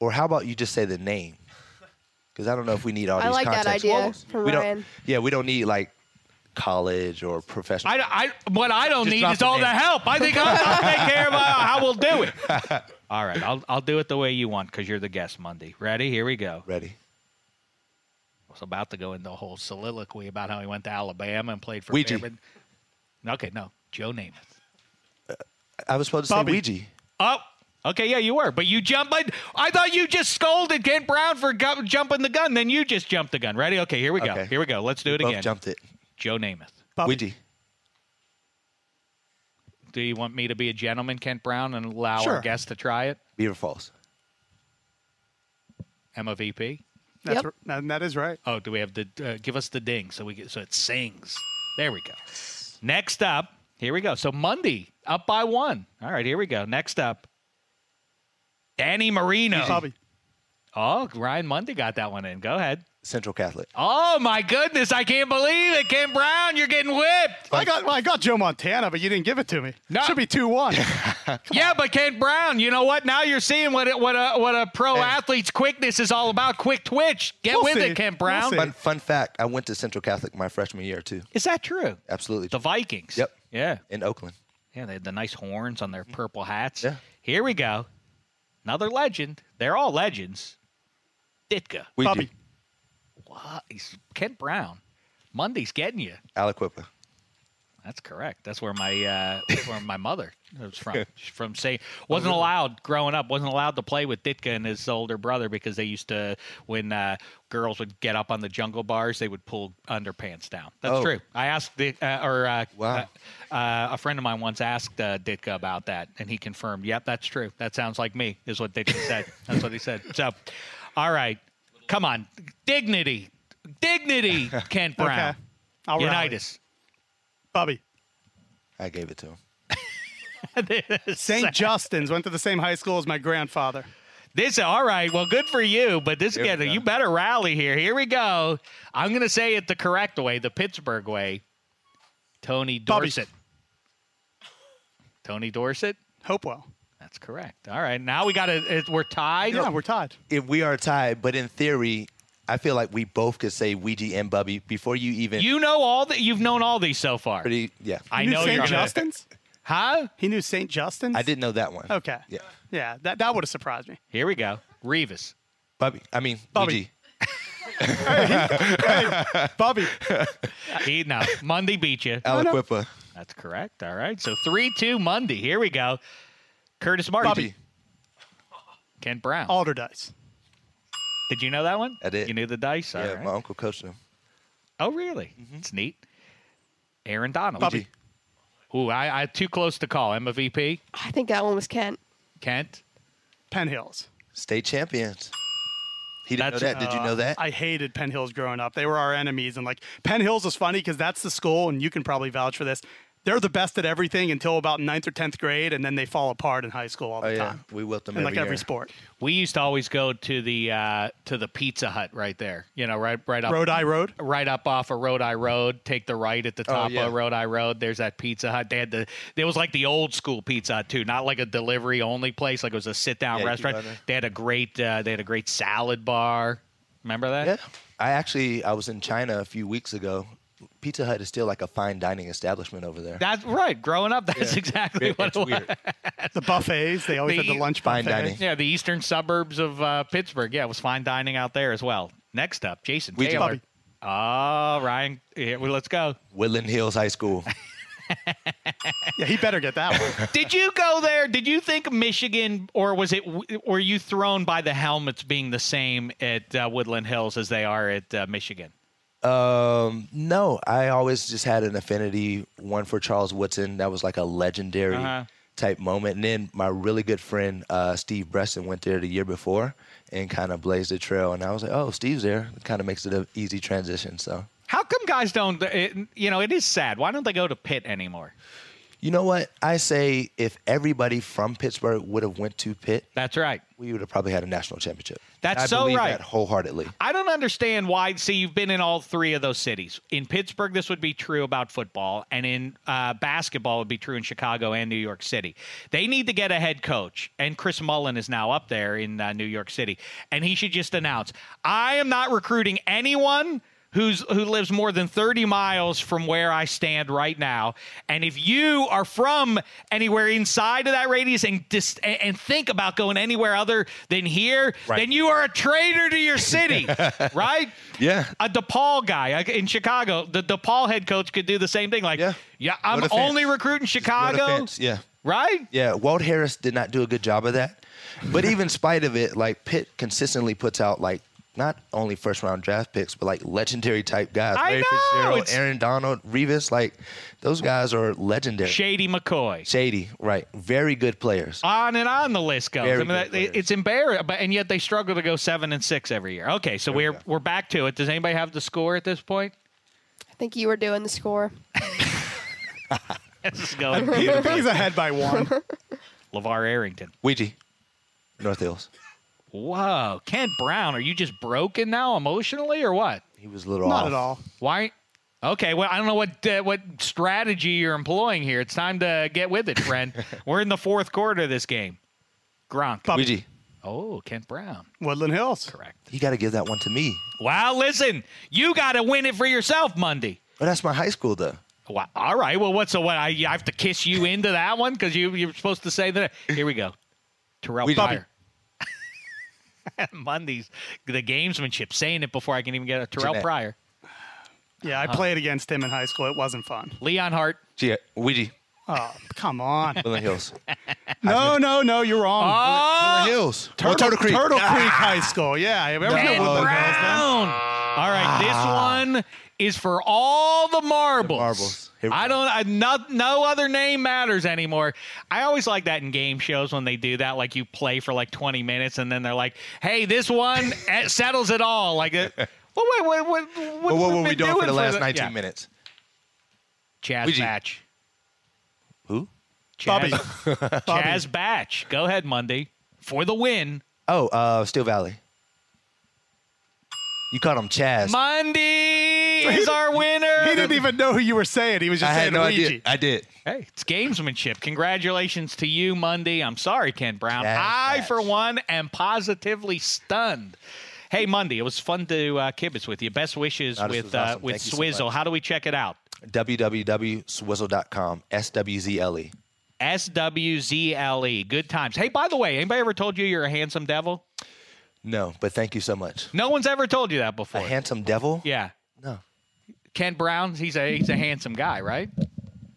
Or how about you just say the name? Because I don't know if we need all I these like context. I like that idea well, for we Ryan. Don't, yeah, we don't need, like, college or professional. I, I, what I don't Just need is the all name. The help. I think I'll, I'll take care of how we'll do it. All right, I'll, I'll do it the way you want because you're the guest, Mundy. Ready? Here we go. Ready. I was about to go into a whole soliloquy about how he went to Alabama and played for Ouija. Fairman. Okay, no. Joe Namath. Uh, I was supposed to Bobby. Say Ouija. Oh. Okay, yeah, you were, but you jumped. I, I thought you just scolded Kent Brown for gu- jumping the gun. Then you just jumped the gun. Ready? Okay, here we go. Okay. Here we go. Let's do it we both again. Jumped it. Joe Namath. Ouija. Do you want me to be a gentleman, Kent Brown, and allow sure. our guests to try it? Be or false? M O V P. That's yep. r- that is right. Oh, do we have the uh, give us the ding so we get, so it sings? There we go. Next up, here we go. So Mundy up by one. All right, here we go. Next up. Danny Marino. Bobby. Oh, Ryan Mundy got that one in. Go ahead. Central Catholic. Oh, my goodness. I can't believe it. Kent Brown, you're getting whipped. I got well, I got Joe Montana, but you didn't give it to me. No. It should be two one. Yeah, on. But Kent Brown, you know what? Now you're seeing what it, what a what a pro hey. Athlete's quickness is all about. Quick twitch. Get we'll with see. It, Kent Brown. We'll fun, fun fact, I went to Central Catholic my freshman year, too. Is that true? Absolutely. The Vikings. Yep. Yeah. In Oakland. Yeah, they had the nice horns on their purple hats. Yeah. Here we go. Another legend. They're all legends. Ditka. Bobby. What? He's Kent Brown. Mundy's getting you. Aliquippa. That's correct. That's where my uh, that's where my mother was from. She's from say wasn't allowed growing up. Wasn't allowed to play with Ditka and his older brother because they used to when uh, girls would get up on the jungle bars, they would pull underpants down. That's oh. true. I asked the uh, or uh, wow. uh, uh, a friend of mine once asked uh, Ditka about that, and he confirmed, "Yep, that's true. That sounds like me," is what Ditka said. That's what he said. So, all right, come on, dignity, dignity, Kent Brown, okay. I'll Unitas. Rally. Bobby. I gave it to him. Saint Justin's went to the same high school as my grandfather. This, all right. Well, good for you, but this again, you better rally here. Here we go. I'm going to say it the correct way, the Pittsburgh way. Tony Dorsett. Bobby. Tony Dorsett? Hopewell. That's correct. All right. Now we got it. We're tied. Yeah, we're tied. If we are tied, but in theory, I feel like we both could say Ouija and Bubby before you even. You know all that. You've known all these so far. Pretty, yeah. You I know Saint you're Justin's. Gonna, huh? He knew Saint Justin's. I didn't know that one. Okay. Yeah. Yeah. That that would have surprised me. Here we go. Revis. Bubby. I mean Bubby. hey, hey, Bubby. He, no. Mundy beat you. Aliquippa. That's correct. All right. So three two Mundy. Here we go. Curtis Martin. Bubby. Ken Brown. Alderdice. Did you know that one? I did. You knew the dice? All yeah, right. My uncle coached him. Oh, really? Mm-hmm. That's neat. Aaron Donald. Bubby. Ooh, I, I too close to call. M V P? I think that one was Kent. Kent? Penn Hills. State champions. He didn't that's, know that. Did you know that? Uh, I hated Penn Hills growing up. They were our enemies. And, like, Penn Hills is funny because that's the school, and you can probably vouch for this. They're the best at everything until about ninth or tenth grade, and then they fall apart in high school all the oh, yeah. time. We whip them in like year. Every sport. We used to always go to the uh, to the Pizza Hut right there. You know, right right up Rhode Island Road, right up off of Rhode Island Road. Take the right at the top oh, yeah. of Rhode Island Road. There's that Pizza Hut. They had the it was like the old school Pizza Hut too, not like a delivery only place. Like it was a sit down yeah, restaurant. They had a great uh, they had a great salad bar. Remember that? Yeah. I actually I was in China a few weeks ago. Pizza Hut is still like a fine dining establishment over there. That's right. Growing up, that's yeah. exactly it, what it's it was. Weird. The buffets, they always the, had the lunch buffet. Fine dining. Yeah, the eastern suburbs of uh, Pittsburgh. Yeah, it was fine dining out there as well. Next up, Jason we Taylor. Oh, Ryan, yeah, well, let's go. Woodland Hills High School. Yeah, he better get that one. Did you go there? Did you think Michigan, or was it? Were you thrown by the helmets being the same at uh, Woodland Hills as they are at uh, Michigan? Um, no, I always just had an affinity, one for Charles Woodson. That was like a legendary uh-huh. type moment. And then my really good friend, uh, Steve Breston, went there the year before and kind of blazed the trail. And I was like, oh, Steve's there. It kind of makes it an easy transition. So how come guys don't, it, you know, it is sad. Why don't they go to Pitt anymore? You know what? I say if everybody from Pittsburgh would have went to Pitt. That's right. We would have probably had a national championship. That's I so believe right. that wholeheartedly. I don't understand why. See, you've been in all three of those cities. In Pittsburgh, this would be true about football. And in uh, basketball, it would be true in Chicago and New York City. They need to get a head coach. And Chris Mullen is now up there in uh, New York City. And he should just announce, I am not recruiting anyone Who's, who lives more than thirty miles from where I stand right now. And if you are from anywhere inside of that radius and dis- and think about going anywhere other than here, right. then you are a traitor to your city, right? Yeah. A DePaul guy in Chicago, the DePaul head coach could do the same thing. Like, yeah, yeah I'm no only recruiting Chicago. Yeah. Right? Yeah. Walt Harris did not do a good job of that. But even in spite of it, like Pitt consistently puts out like, not only first-round draft picks, but, like, legendary-type guys. I Larry know, Fitzgerald, it's... Aaron Donald, Revis, like, those guys are legendary. Shady McCoy. Shady, right. Very good players. On and on the list goes. Very I mean, that, it's embarrassing, but and yet they struggle to go seven and six every year. Okay, so there we're we we're back to it. Does anybody have the score at this point? I think you were doing the score. This is going. He's ahead by one. LeVar Arrington. Ouija. North Hills. Whoa, Kent Brown, are you just broken now emotionally or what? He was a little Not off. Not at all. Why? Okay, well, I don't know what uh, what strategy you're employing here. It's time to get with it, friend. We're in the fourth quarter of this game. Gronk. Bubby. Oh, Kent Brown. Woodland Hills. Correct. You got to give that one to me. Wow, listen, you got to win it for yourself, Mundy. Well, that's my high school, though. Well, all right, well, what's so what? I, I have to kiss you into that one because you, you're supposed to say that. Here we go. Terrell Pryor. Mundy's the gamesmanship, saying it before I can even get a Terrell Jeanette. Pryor. Yeah, I uh-huh. played against him in high school. It wasn't fun. Leon Hart. G- Ouija. Oh, come on. Woodland Hills. No, no, no, you're wrong. Oh! Woodland Hills. Turtle, oh, Turtle Creek. Turtle ah! Creek High School. Yeah. Ken Brown. All right, ah. this one is for all the marbles. The marbles. I don't, I, no, no other name matters anymore. I always like that in game shows when they do that, like you play for like twenty minutes and then they're like, hey, this one settles it all. Like, well, wait, what, what, what, well, what were we doing, doing for the last for the, nineteen yeah. minutes? Chaz Ouija. Batch. Who? Chaz, Bobby. Chaz Batch. Go ahead, Mundy. For the win. Oh, uh, Steel Valley. You called him Chaz. Mundy is our winner. He didn't even know who you were saying. He was just I saying had no Luigi. Idea. I did. Hey, it's gamesmanship. Congratulations to you, Mundy. I'm sorry, Ken Brown. Chaz, I, Chaz. for one, am positively stunned. Hey, Mundy, it was fun to uh, kibitz with you. Best wishes oh, with awesome. uh, with Thank Swizzle. So how do we check it out? w w w dot swizzle dot com. S W Z L E. S W Z L E. Good times. Hey, by the way, anybody ever told you you're a handsome devil? No, but thank you so much. No one's ever told you that before. A handsome devil? Yeah. No. Ken Brown, he's a he's a handsome guy, right?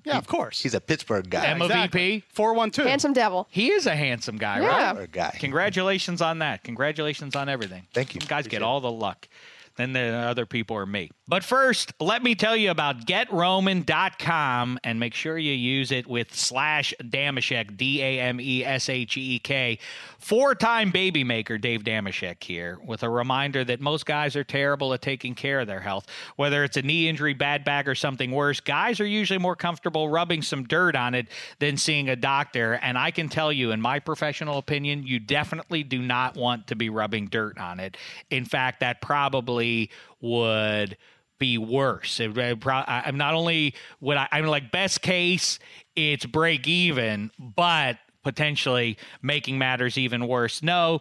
Yeah, he, of course. He's a Pittsburgh guy. Yeah, M O V P. Exactly. four one two. Handsome devil. He is a handsome guy, yeah. right? Guy. Congratulations on that. Congratulations on everything. Thank you. You guys Appreciate get all the luck. Then the other people are me. But first, let me tell you about get roman dot com and make sure you use it with slash Dameshek, D A M E S H E K. Four-time baby maker Dave Dameshek here with a reminder that most guys are terrible at taking care of their health. Whether it's a knee injury, bad back, or something worse, guys are usually more comfortable rubbing some dirt on it than seeing a doctor. And I can tell you, in my professional opinion, you definitely do not want to be rubbing dirt on it. In fact, that probably would be worse. It, it, I'm not only would I, I'm like best case, it's break even, but potentially making matters even worse. No,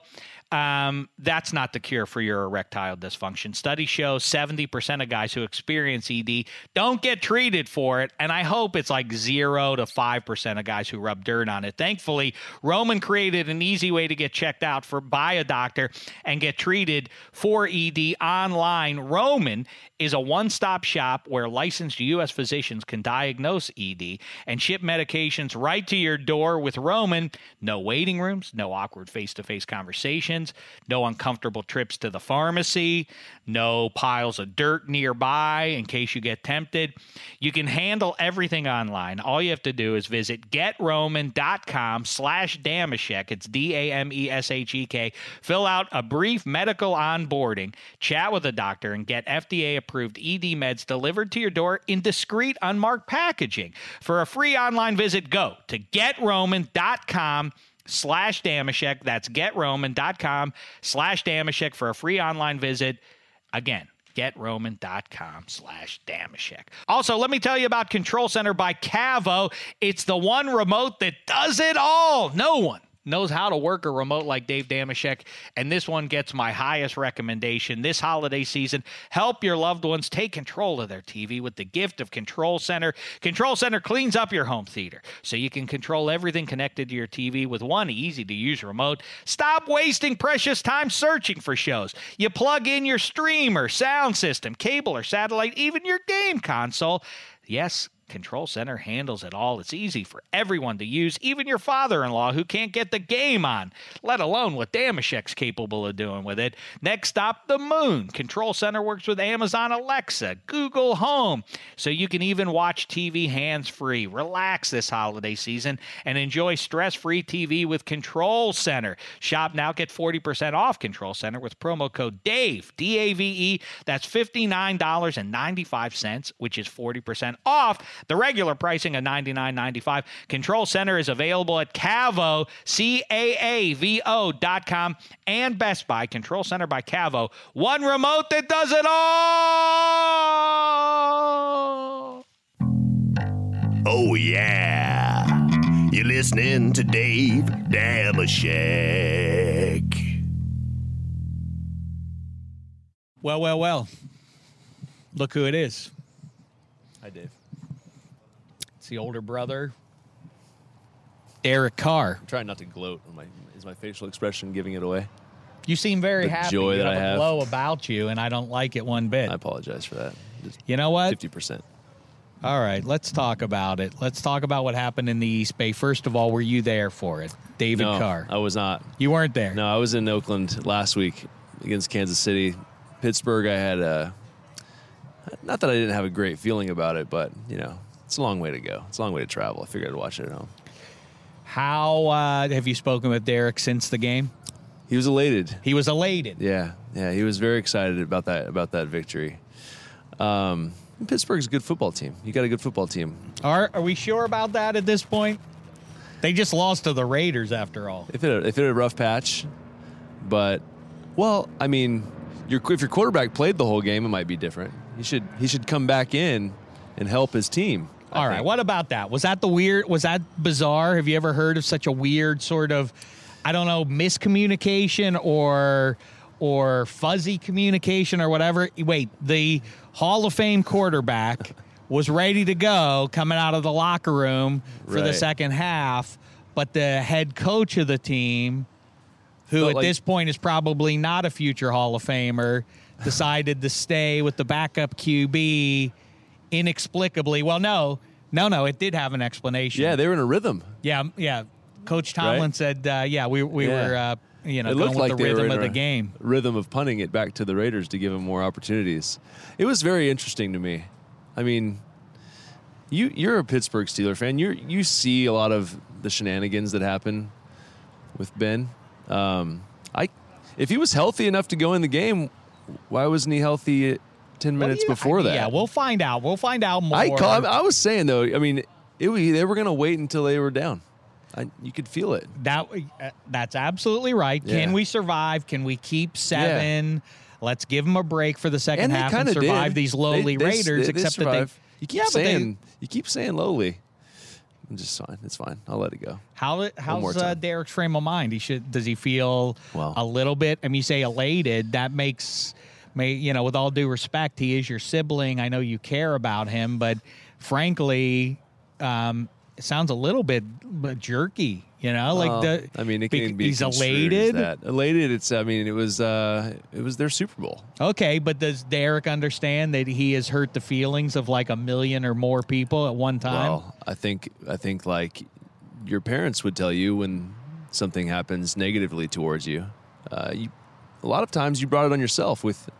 um, that's not the cure for your erectile dysfunction. Studies show seventy percent of guys who experience E D don't get treated for it. And I hope it's like zero to five percent of guys who rub dirt on it. Thankfully, Roman created an easy way to get checked out for by a doctor and get treated for E D online. Roman is a one-stop shop where licensed U S physicians can diagnose E D and ship medications right to your door with Roman. No waiting rooms, no awkward face-to-face conversations, no uncomfortable trips to the pharmacy, no piles of dirt nearby in case you get tempted. You can handle everything online. All you have to do is visit get roman dot com slash Dameshek. It's D A M E S H E K. Fill out a brief medical onboarding, chat with a doctor, and get F D A approved approved E D meds delivered to your door in discreet, unmarked packaging. For a free online visit, go to get roman dot com slash Dameshek. That's get roman dot com slash Dameshek for a free online visit. Again, get roman dot com slash Dameshek. Also, let me tell you about Control Center by Cavo. It's the one remote that does it all. No one knows how to work a remote like Dave Dameshek, and this one gets my highest recommendation. This holiday season, help your loved ones take control of their T V with the gift of Control Center. Control Center cleans up your home theater so you can control everything connected to your T V with one easy-to-use remote. Stop wasting precious time searching for shows. You plug in your streamer, sound system, cable or satellite, even your game console. Yes, Control Center handles it all. It's easy for everyone to use, even your father-in-law who can't get the game on, let alone what Dameshek's capable of doing with it. Next stop, the moon. Control Center works with Amazon Alexa, Google Home, so you can even watch T V hands-free. Relax this holiday season and enjoy stress-free T V with Control Center. Shop now. Get forty percent off Control Center with promo code DAVE, D A V E. That's fifty-nine dollars and ninety-five cents, which is forty percent off the regular pricing of ninety-nine ninety-five. Control Center is available at Cavo, C A A V O dot com, and Best Buy. Control Center by Cavo. One remote that does it all. Oh, yeah. You're listening to Dave Dameshek. Well, well, well. Look who it is. Hi, Dave. The older brother, Derek Carr. I'm trying not to gloat. On my, is my facial expression giving it away? You seem very the happy. Joy you that have I have. Glow about you, and I don't like it one bit. I apologize for that. Just you know what? fifty percent. All right, let's talk about it. Let's talk about what happened in the East Bay. First of all, were you there for it, David no, Carr? I was not. You weren't there. No, I was in Oakland last week against Kansas City. Pittsburgh, I had a. Not that I didn't have a great feeling about it, but you know. It's a long way to go. It's a long way to travel. I figured I'd watch it at home. How uh, have you spoken with Derek since the game? He was elated. He was elated. Yeah, yeah. He was very excited about that about that victory. Um, Pittsburgh's a good football team. You got a good football team. Are Are we sure about that at this point? They just lost to the Raiders after all. They hit a, they hit a rough patch, but well, I mean, your if your quarterback played the whole game, it might be different. He should he should come back in and help his team. I All think. right, what about that? Was that the weird? Was that bizarre? Have you ever heard of such a weird sort of, I don't know, miscommunication or or fuzzy communication or whatever? Wait, the Hall of Fame quarterback was ready to go coming out of the locker room for right. the second half, but the head coach of the team, who Felt at like- this point is probably not a future Hall of Famer, decided to stay with the backup Q B. Inexplicably, well, no, no, no, it did have an explanation. Yeah, they were in a rhythm. Yeah, yeah. Coach Tomlin right? said, uh, "Yeah, we we yeah. were, uh, you know, it going with like the rhythm of the game, rhythm of punting it back to the Raiders to give them more opportunities." It was very interesting to me. I mean, you you're a Pittsburgh Steelers fan. You you see a lot of the shenanigans that happen with Ben. Um, I if he was healthy enough to go in the game, why wasn't he healthy at ten minutes you, before I, that? Yeah, we'll find out. We'll find out more. I, call, I was saying, though, I mean, it, they were going to wait until they were down. I, you could feel it. That uh, That's absolutely right. Yeah. Can we survive? Can we keep seven? Yeah. Let's give them a break for the second and half and survive did. these lowly they, they, Raiders, they, they except survive. that they... You keep, yeah, saying, they, you keep saying lowly. I'm just fine. It's fine. I'll let it go. How How's uh, Derek's frame of mind? He should. Does he feel well, a little bit? I mean, you say elated. That makes... May, you know, with all due respect, he is your sibling. I know you care about him, but frankly, um, it sounds a little bit jerky. You know, like well, the I mean, it can be he's elated. That. Elated. It's. I mean, it was. Uh, it was their Super Bowl. Okay, but does Derek understand that he has hurt the feelings of like a million or more people at one time? Well, I think. I think like your parents would tell you when something happens negatively towards you. Uh, you a lot of times you brought it on yourself with.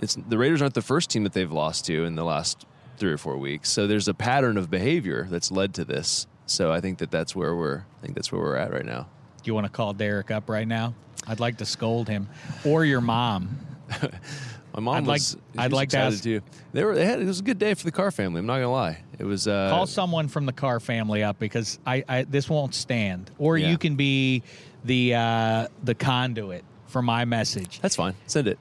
It's the Raiders aren't the first team that they've lost to in the last three or four weeks. So there's a pattern of behavior that's led to this. So I think that that's where we're. I think that's where we're at right now. Do you want to call Derek up right now? I'd like to scold him or your mom. My mom I'd was. Like, I'd was like to ask too. They were. They had, it was a good day for the Carr family. I'm not gonna lie. It was. Uh, call someone from the Carr family up because I. I this won't stand. Or yeah. you can be the uh, the conduit for my message. That's fine. Send it.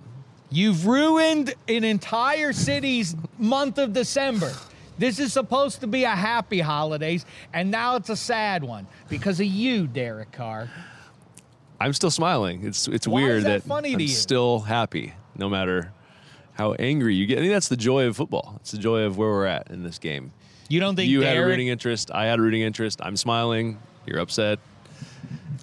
You've ruined an entire city's month of December. This is supposed to be a happy holidays, and now it's a sad one because of you, Derek Carr. I'm still smiling. It's it's Why weird is that, that funny I'm to you? still happy, no matter how angry you get. I think that's the joy of football. It's the joy of where we're at in this game. You don't think you Derek- had a rooting interest. I had a rooting interest. I'm smiling. You're upset.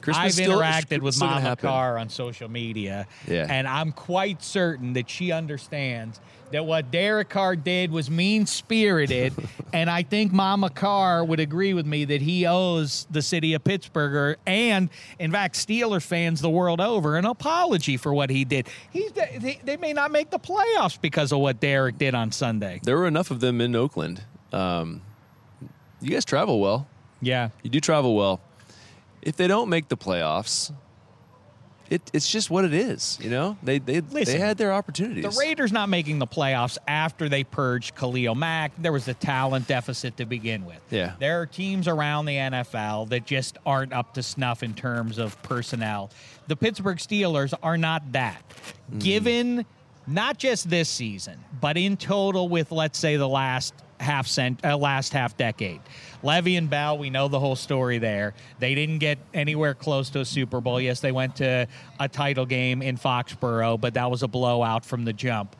Christmas I've interacted still, with Mama Carr on social media, yeah. and I'm quite certain that she understands that what Derek Carr did was mean-spirited, and I think Mama Carr would agree with me that he owes the city of Pittsburgh and, in fact, Steelers fans the world over an apology for what he did. He's they, they may not make the playoffs because of what Derek did on Sunday. There were enough of them in Oakland. Um, you guys travel well. Yeah. You do travel well. If they don't make the playoffs, it, it's just what it is, you know? They they Listen, they had their opportunities. The Raiders not making the playoffs after they purged Khalil Mack, there was a talent deficit to begin with. Yeah. There are teams around the N F L that just aren't up to snuff in terms of personnel. The Pittsburgh Steelers are not that. Mm. Given not just this season, but in total with, let's say, the last half cent, uh, last half decade. Levy and Bell, we know the whole story there. They didn't get anywhere close to a Super Bowl. Yes, they went to a title game in Foxborough, but that was a blowout from the jump.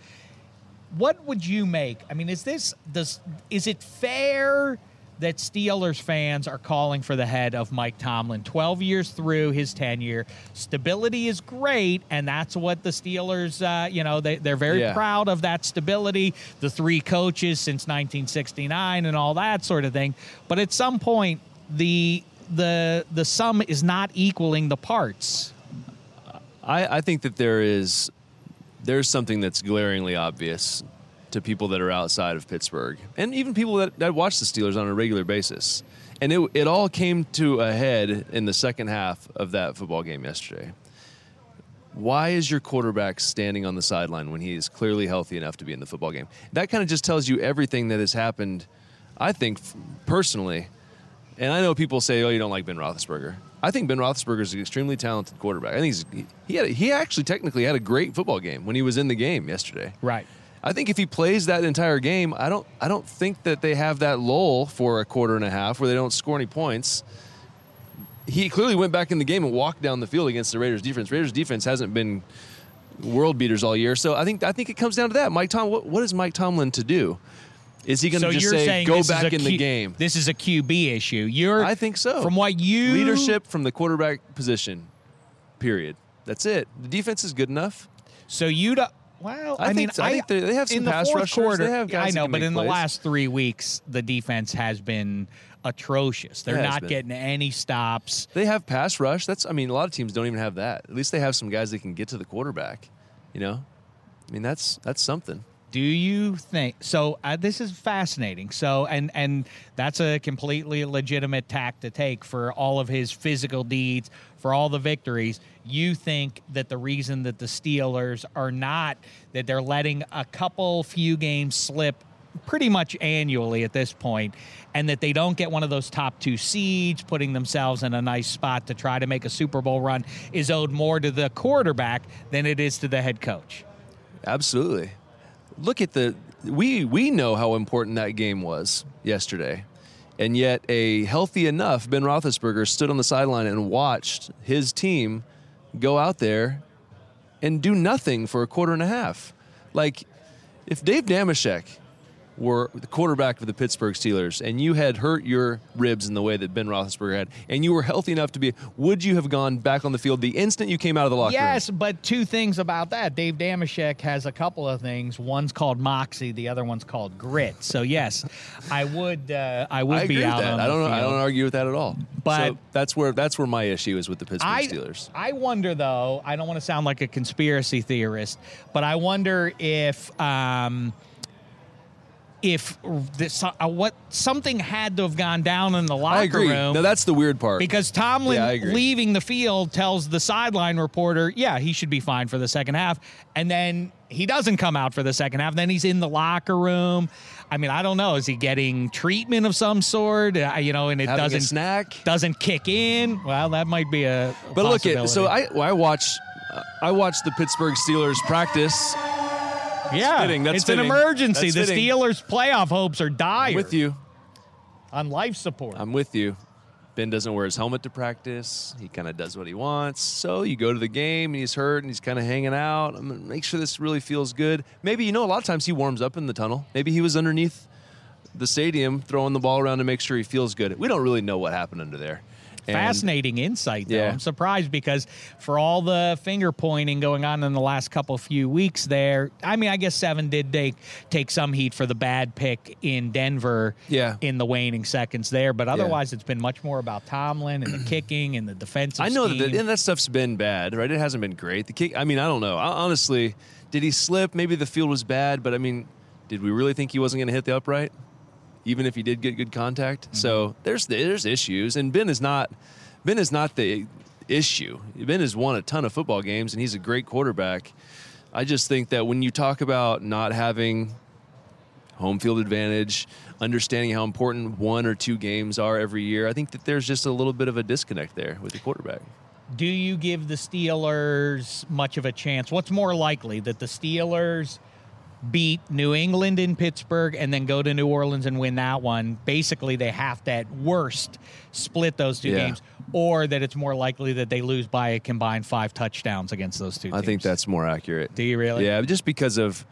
What would you make? I mean, is this does is it fair that Steelers fans are calling for the head of Mike Tomlin? twelve years through his tenure, stability is great, and that's what the Steelers, uh, you know, they, they're very yeah. proud of that stability, the three coaches since nineteen sixty-nine and all that sort of thing. But at some point, the the the sum is not equaling the parts. I, I think that there is there's something that's glaringly obvious to people that are outside of Pittsburgh and even people that, that watch the Steelers on a regular basis. And it it all came to a head in the second half of that football game yesterday. Why is your quarterback standing on the sideline when he is clearly healthy enough to be in the football game? That kind of just tells you everything that has happened, I think, personally. And I know people say, oh, you don't like Ben Roethlisberger. I think Ben Roethlisberger is an extremely talented quarterback. I think he's, he had, he actually technically had a great football game when he was in the game yesterday. Right. I think if he plays that entire game, I don't I don't think that they have that lull for a quarter and a half where they don't score any points. He clearly went back in the game and walked down the field against the Raiders defense. Raiders defense hasn't been world beaters all year, so I think I think it comes down to that. Mike Tom, what, what is Mike Tomlin to do? Is he going to so just say go back in Q, the game? This is a Q B issue. You're I think so. From what you leadership from the quarterback position, period. That's it. The defense is good enough. So you don't. Well, I, I mean, so. I, I think they have some pass the rushers. Quarter, they have guys I know, but in plays. The last three weeks, the defense has been atrocious. They're not been. getting any stops. They have pass rush. That's, I mean, a lot of teams don't even have that. At least they have some guys that can get to the quarterback. You know, I mean, that's that's something. Do you think so? Uh, this is fascinating. So, and and that's a completely legitimate tack to take for all of his physical deeds, for all the victories. You think that the reason that the Steelers are not, that they're letting a couple few games slip pretty much annually at this point, and that they don't get one of those top two seeds, putting themselves in a nice spot to try to make a Super Bowl run, is owed more to the quarterback than it is to the head coach? Absolutely. Look at the we we know how important that game was yesterday, and yet a healthy enough Ben Roethlisberger stood on the sideline and watched his team go out there and do nothing for a quarter and a half. Like, if Dave Dameshek were the quarterback of the Pittsburgh Steelers and you had hurt your ribs in the way that Ben Roethlisberger had, and you were healthy enough to be, would you have gone back on the field the instant you came out of the locker yes, room? Yes, but two things about that. Dave Dameshek has a couple of things. One's called moxie, the other one's called grit. So yes, I would uh, I would I be out on I don't the field. I don't argue with that at all. But so that's where that's where my issue is with the Pittsburgh I, Steelers. I wonder though, I don't want to sound like a conspiracy theorist, but I wonder if um, If this, uh, what something had to have gone down in the locker I agree. room. No, that's the weird part. Because Tomlin yeah, leaving the field tells the sideline reporter, yeah, he should be fine for the second half. And then he doesn't come out for the second half. Then he's in the locker room. I mean, I don't know. Is he getting treatment of some sort? Uh, you know, and it Having doesn't a snack doesn't kick in. Well, that might be a, a but look at so I well, I watch uh, I watched the Pittsburgh Steelers practice. Yeah, That's it's fitting. an emergency. That's the fitting. Steelers' playoff hopes are dire. I'm with you. On life support. I'm with you. Ben doesn't wear his helmet to practice. He kind of does what he wants. So you go to the game, and he's hurt, and he's kind of hanging out. I'm going to make sure this really feels good. Maybe, you know, a lot of times he warms up in the tunnel. Maybe he was underneath the stadium throwing the ball around to make sure he feels good. We don't really know what happened under there. Fascinating and, insight, though. Yeah. I'm surprised because for all the finger-pointing going on in the last couple few weeks there, I mean, I guess Seven did take, take some heat for the bad pick in Denver yeah. in the waning seconds there, but otherwise yeah. it's been much more about Tomlin and the kicking and the defensive I know scheme. that the, and that stuff's been bad, right? It hasn't been great. The kick, I mean, I don't know. I, honestly, did he slip? Maybe the field was bad, but, I mean, did we really think he wasn't going to hit the upright? Even if he did get good contact, mm-hmm. so there's there's issues, and Ben is not Ben is not the issue. Ben has won a ton of football games, and he's a great quarterback. I just think that when you talk about not having home field advantage, understanding how important one or two games are every year, I think that there's just a little bit of a disconnect there with the quarterback. Do you give the Steelers much of a chance? What's more likely, that the Steelers beat New England in Pittsburgh and then go to New Orleans and win that one? Basically, they have to, at worst, split those two yeah. games, or that it's more likely that they lose by a combined five touchdowns against those two teams. I think that's more accurate. Do you really? Yeah, just because of,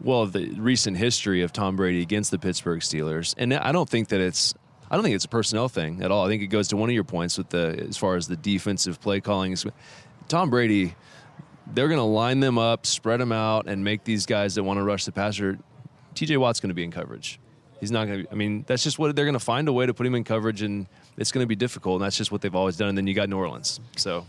well, the recent history of Tom Brady against the Pittsburgh Steelers. And I don't think that it's I don't think it's a personnel thing at all. I think it goes to one of your points with the as far as the defensive play calling. Tom Brady, they're going to line them up, spread them out, and make these guys that want to rush the passer. T J Watt's going to be in coverage. He's not going to. I mean, that's just what they're going to find a way to put him in coverage, and it's going to be difficult. And that's just what they've always done. And then you got New Orleans, so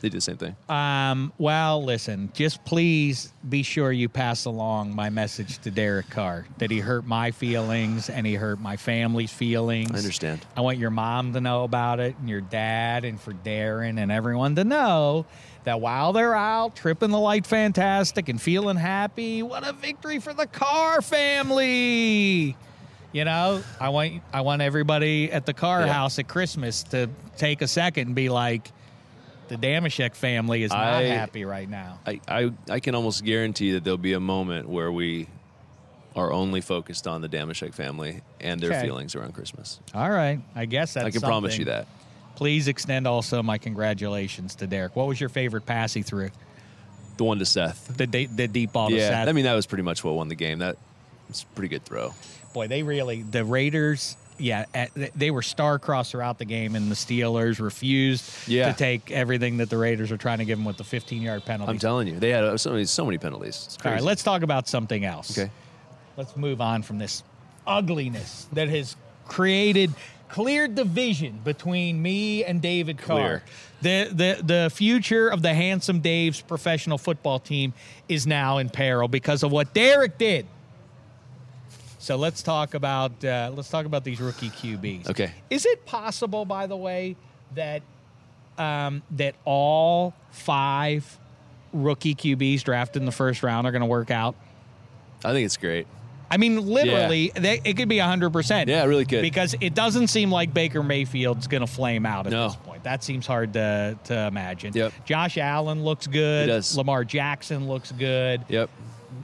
they did the same thing. Um, well, listen, just please be sure you pass along my message to Derek Carr that he hurt my feelings and he hurt my family's feelings. I understand. I want your mom to know about it, and your dad, and for Darren and everyone to know that while they're out tripping the light fantastic and feeling happy, what a victory for the Carr family. You know, I want I want everybody at the Carr yeah. house at Christmas to take a second and be like, the Dameshek family is not I, happy right now. I, I, I can almost guarantee that there'll be a moment where we are only focused on the Dameshek family and their okay. feelings around Christmas. All right. I guess that's I can something. promise you that. Please extend also my congratulations to Derek. What was your favorite pass he threw? The one to Seth. The, de- the deep ball yeah, to Seth. Yeah, I mean, that was pretty much what won the game. That was a pretty good throw. Boy, they really, the Raiders, yeah, at, they were star-crossed throughout the game, and the Steelers refused yeah. to take everything that the Raiders were trying to give them with the fifteen-yard penalty. I'm telling you, they had so many, so many penalties. It's crazy. All right, let's talk about something else. Okay. Let's move on from this ugliness that has created clear division between me and David Carr. The, the the future of the Handsome Dave's professional football team is now in peril because of what Derek did. So let's talk about uh, let's talk about these rookie Q Bs. Okay. Is it possible, by the way, that um, that all five rookie Q Bs drafted in the first round are going to work out? I think it's great. I mean, literally, yeah. they, it could be one hundred percent. Yeah, it really could. Because it doesn't seem like Baker Mayfield's going to flame out at no. this point. That seems hard to, to imagine. Yep. Josh Allen looks good. He does. Lamar Jackson looks good. Yep.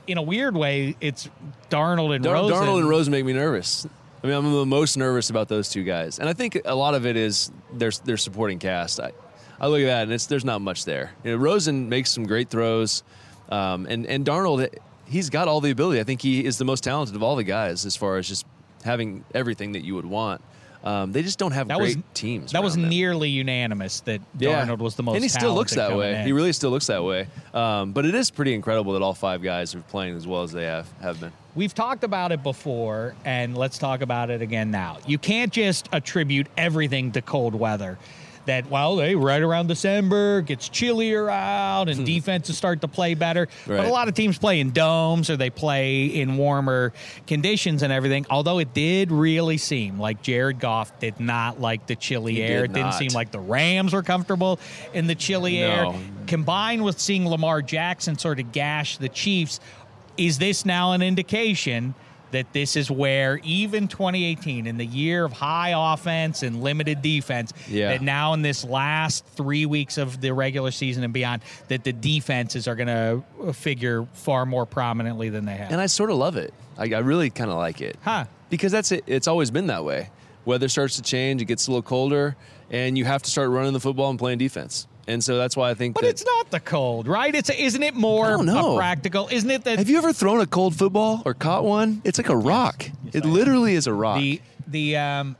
In a weird way, it's Darnold and Dar- Rosen. Darnold and Rosen make me nervous. I mean, I'm the most nervous about those two guys. And I think a lot of it is their, their supporting cast. I, I look at that, and it's there's not much there. You know, Rosen makes some great throws, um, and, and Darnold... he's got all the ability. I think he is the most talented of all the guys as far as just having everything that you would want. Um, they just don't have that great was, teams. That was them. nearly unanimous that yeah. Darnold was the most talented. And he still looks that way. In. He really still looks that way. Um, but it is pretty incredible that all five guys are playing as well as they have, have been. We've talked about it before, and let's talk about it again now. You can't just attribute everything to cold weather. That, well, hey, right around December, gets chillier out, and defenses start to play better. Right. But a lot of teams play in domes or they play in warmer conditions and everything, although it did really seem like Jared Goff did not like the chilly he air. Did it didn't not. seem like the Rams were comfortable in the chilly no. air. Combined with seeing Lamar Jackson sort of gash the Chiefs, is this now an indication that this is where even twenty eighteen, in the year of high offense and limited defense, yeah. that now in this last three weeks of the regular season and beyond, that the defenses are going to figure far more prominently than they have? And I sort of love it. I, I really kind of like it. Huh. Because that's it. It's always been that way. Weather starts to change, it gets a little colder, and you have to start running the football and playing defense. And so that's why I think but that... But it's not the cold, right? It's a, Isn't it more practical? Isn't it that... Have you ever thrown a cold football or caught one? It's like a rock. Yes. Yes, it I literally have. is a rock. The... the um,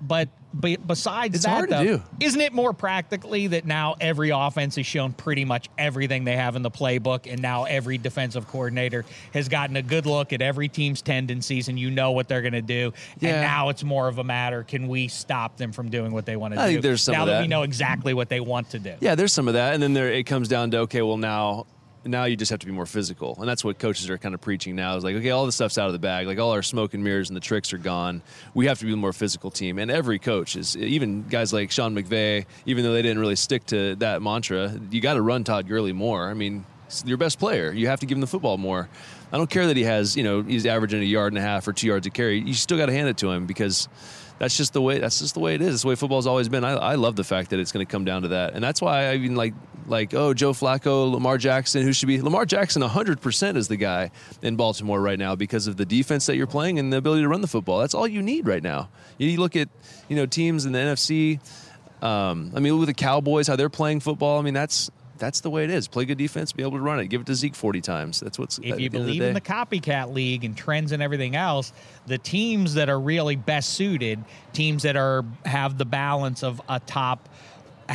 but... But besides it's that, hard though, to do. Isn't it more practically that now every offense has shown pretty much everything they have in the playbook, and now every defensive coordinator has gotten a good look at every team's tendencies, and you know what they're going to do, yeah. and now it's more of a matter, can we stop them from doing what they want to do? I think there's some now of that. Now that we know exactly what they want to do. Yeah, there's some of that, and then there, it comes down to, okay, well, now... now you just have to be more physical. And that's what coaches are kind of preaching now is like, okay, all the stuff's out of the bag. Like all our smoke and mirrors and the tricks are gone. We have to be a more physical team. And every coach is, even guys like Sean McVay, even though they didn't really stick to that mantra, you got to run Todd Gurley more. I mean, it's your best player. You have to give him the football more. I don't care that he has, you know, he's averaging a yard and a half or two yards a carry. You still got to hand it to him because that's just the way, that's just the way it is. That's the way football's always been. I, I love the fact that it's going to come down to that. And that's why I even like, Like, oh, Joe Flacco, Lamar Jackson, who should be... Lamar Jackson one hundred percent is the guy in Baltimore right now because of the defense that you're playing and the ability to run the football. That's all you need right now. You look at, you know, teams in the N F C. Um, I mean, with the Cowboys, how they're playing football. I mean, that's that's the way it is. Play good defense, be able to run it. Give it to Zeke forty times. That's what's... If you believe in the copycat league and trends and everything else, the teams that are really best suited, teams that are have the balance of a top...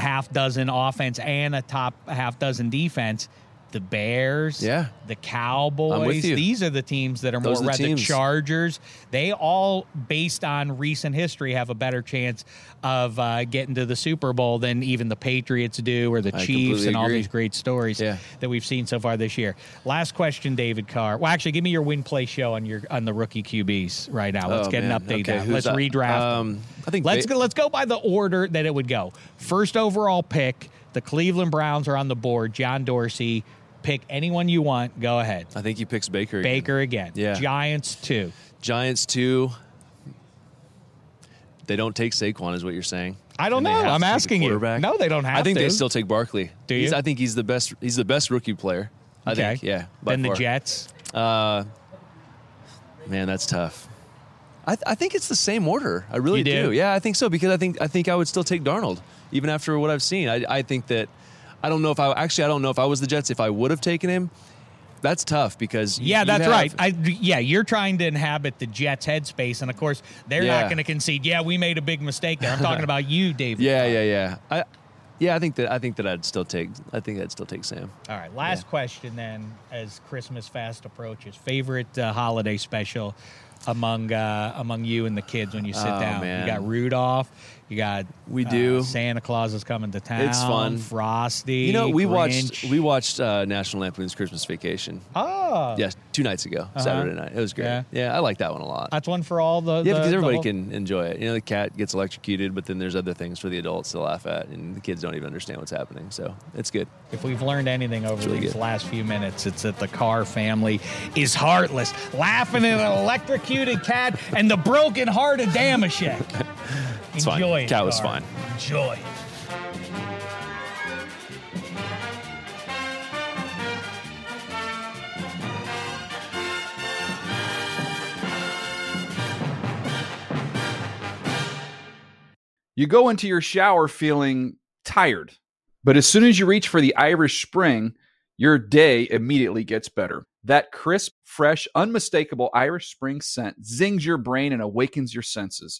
half dozen offense and a top half dozen defense, the Bears, yeah. the Cowboys, these are the teams that are Those more are the, the Chargers. They all, based on recent history, have a better chance of uh, getting to the Super Bowl than even the Patriots do or the I Chiefs and agree. all these great stories yeah. that we've seen so far this year. Last question, David Carr. Well, actually, give me your win play show on your on the rookie Q Bs right now. Let's oh, get man. an update. Okay, let's that? redraft. Um, I think let's they- go, let's go by the order that it would go. First overall pick. The Cleveland Browns are on the board. John Dorsey. Pick anyone you want. Go ahead. I think he picks Baker again. Baker again. Yeah. Giants two. Giants two. They don't take Saquon, is what you're saying. I don't know. I'm asking you. No, they don't have to. I think to. they still take Barkley. Do you? He's, I think he's the best. He's the best rookie player. I okay. think. Yeah. And the Jets. Uh, man, that's tough. I, th- I think it's the same order. I really do? do. Yeah, I think so because I think I think I would still take Darnold even after what I've seen. I I think that I don't know if I actually I don't know if I was the Jets if I would have taken him. That's tough because yeah, that's have, right. I, yeah, you're trying to inhabit the Jets' headspace, and of course they're yeah. not going to concede. Yeah, we made a big mistake there. I'm talking about you, David. Yeah, yeah, yeah. I, yeah, I think that I think that I'd still take. I think I'd still take Sam. All right, last yeah. question then, as Christmas fast approaches, favorite uh, holiday special among uh, among you and the kids when you sit oh, down. Man. You got Rudolph. You got we uh, do. Santa Claus is coming to town. It's fun. Frosty. You know, we Grinch. watched we watched uh, National Lampoon's Christmas Vacation. Oh, yes, two nights ago, uh-huh. Saturday night. It was great. Yeah. yeah, I like that one a lot. That's one for all the yeah, the, because everybody whole... can enjoy it. You know, the cat gets electrocuted, but then there's other things for the adults to laugh at, and the kids don't even understand what's happening. So it's good. If we've learned anything over really these good. last few minutes, it's that the Carr family is heartless, laughing at an electrocuted cat and the broken heart of Dameshek. It's Enjoy fine. It, Cat was fine. Enjoy it. You go into your shower feeling tired, but as soon as you reach for the Irish Spring, your day immediately gets better. That crisp, fresh, unmistakable Irish Spring scent zings your brain and awakens your senses.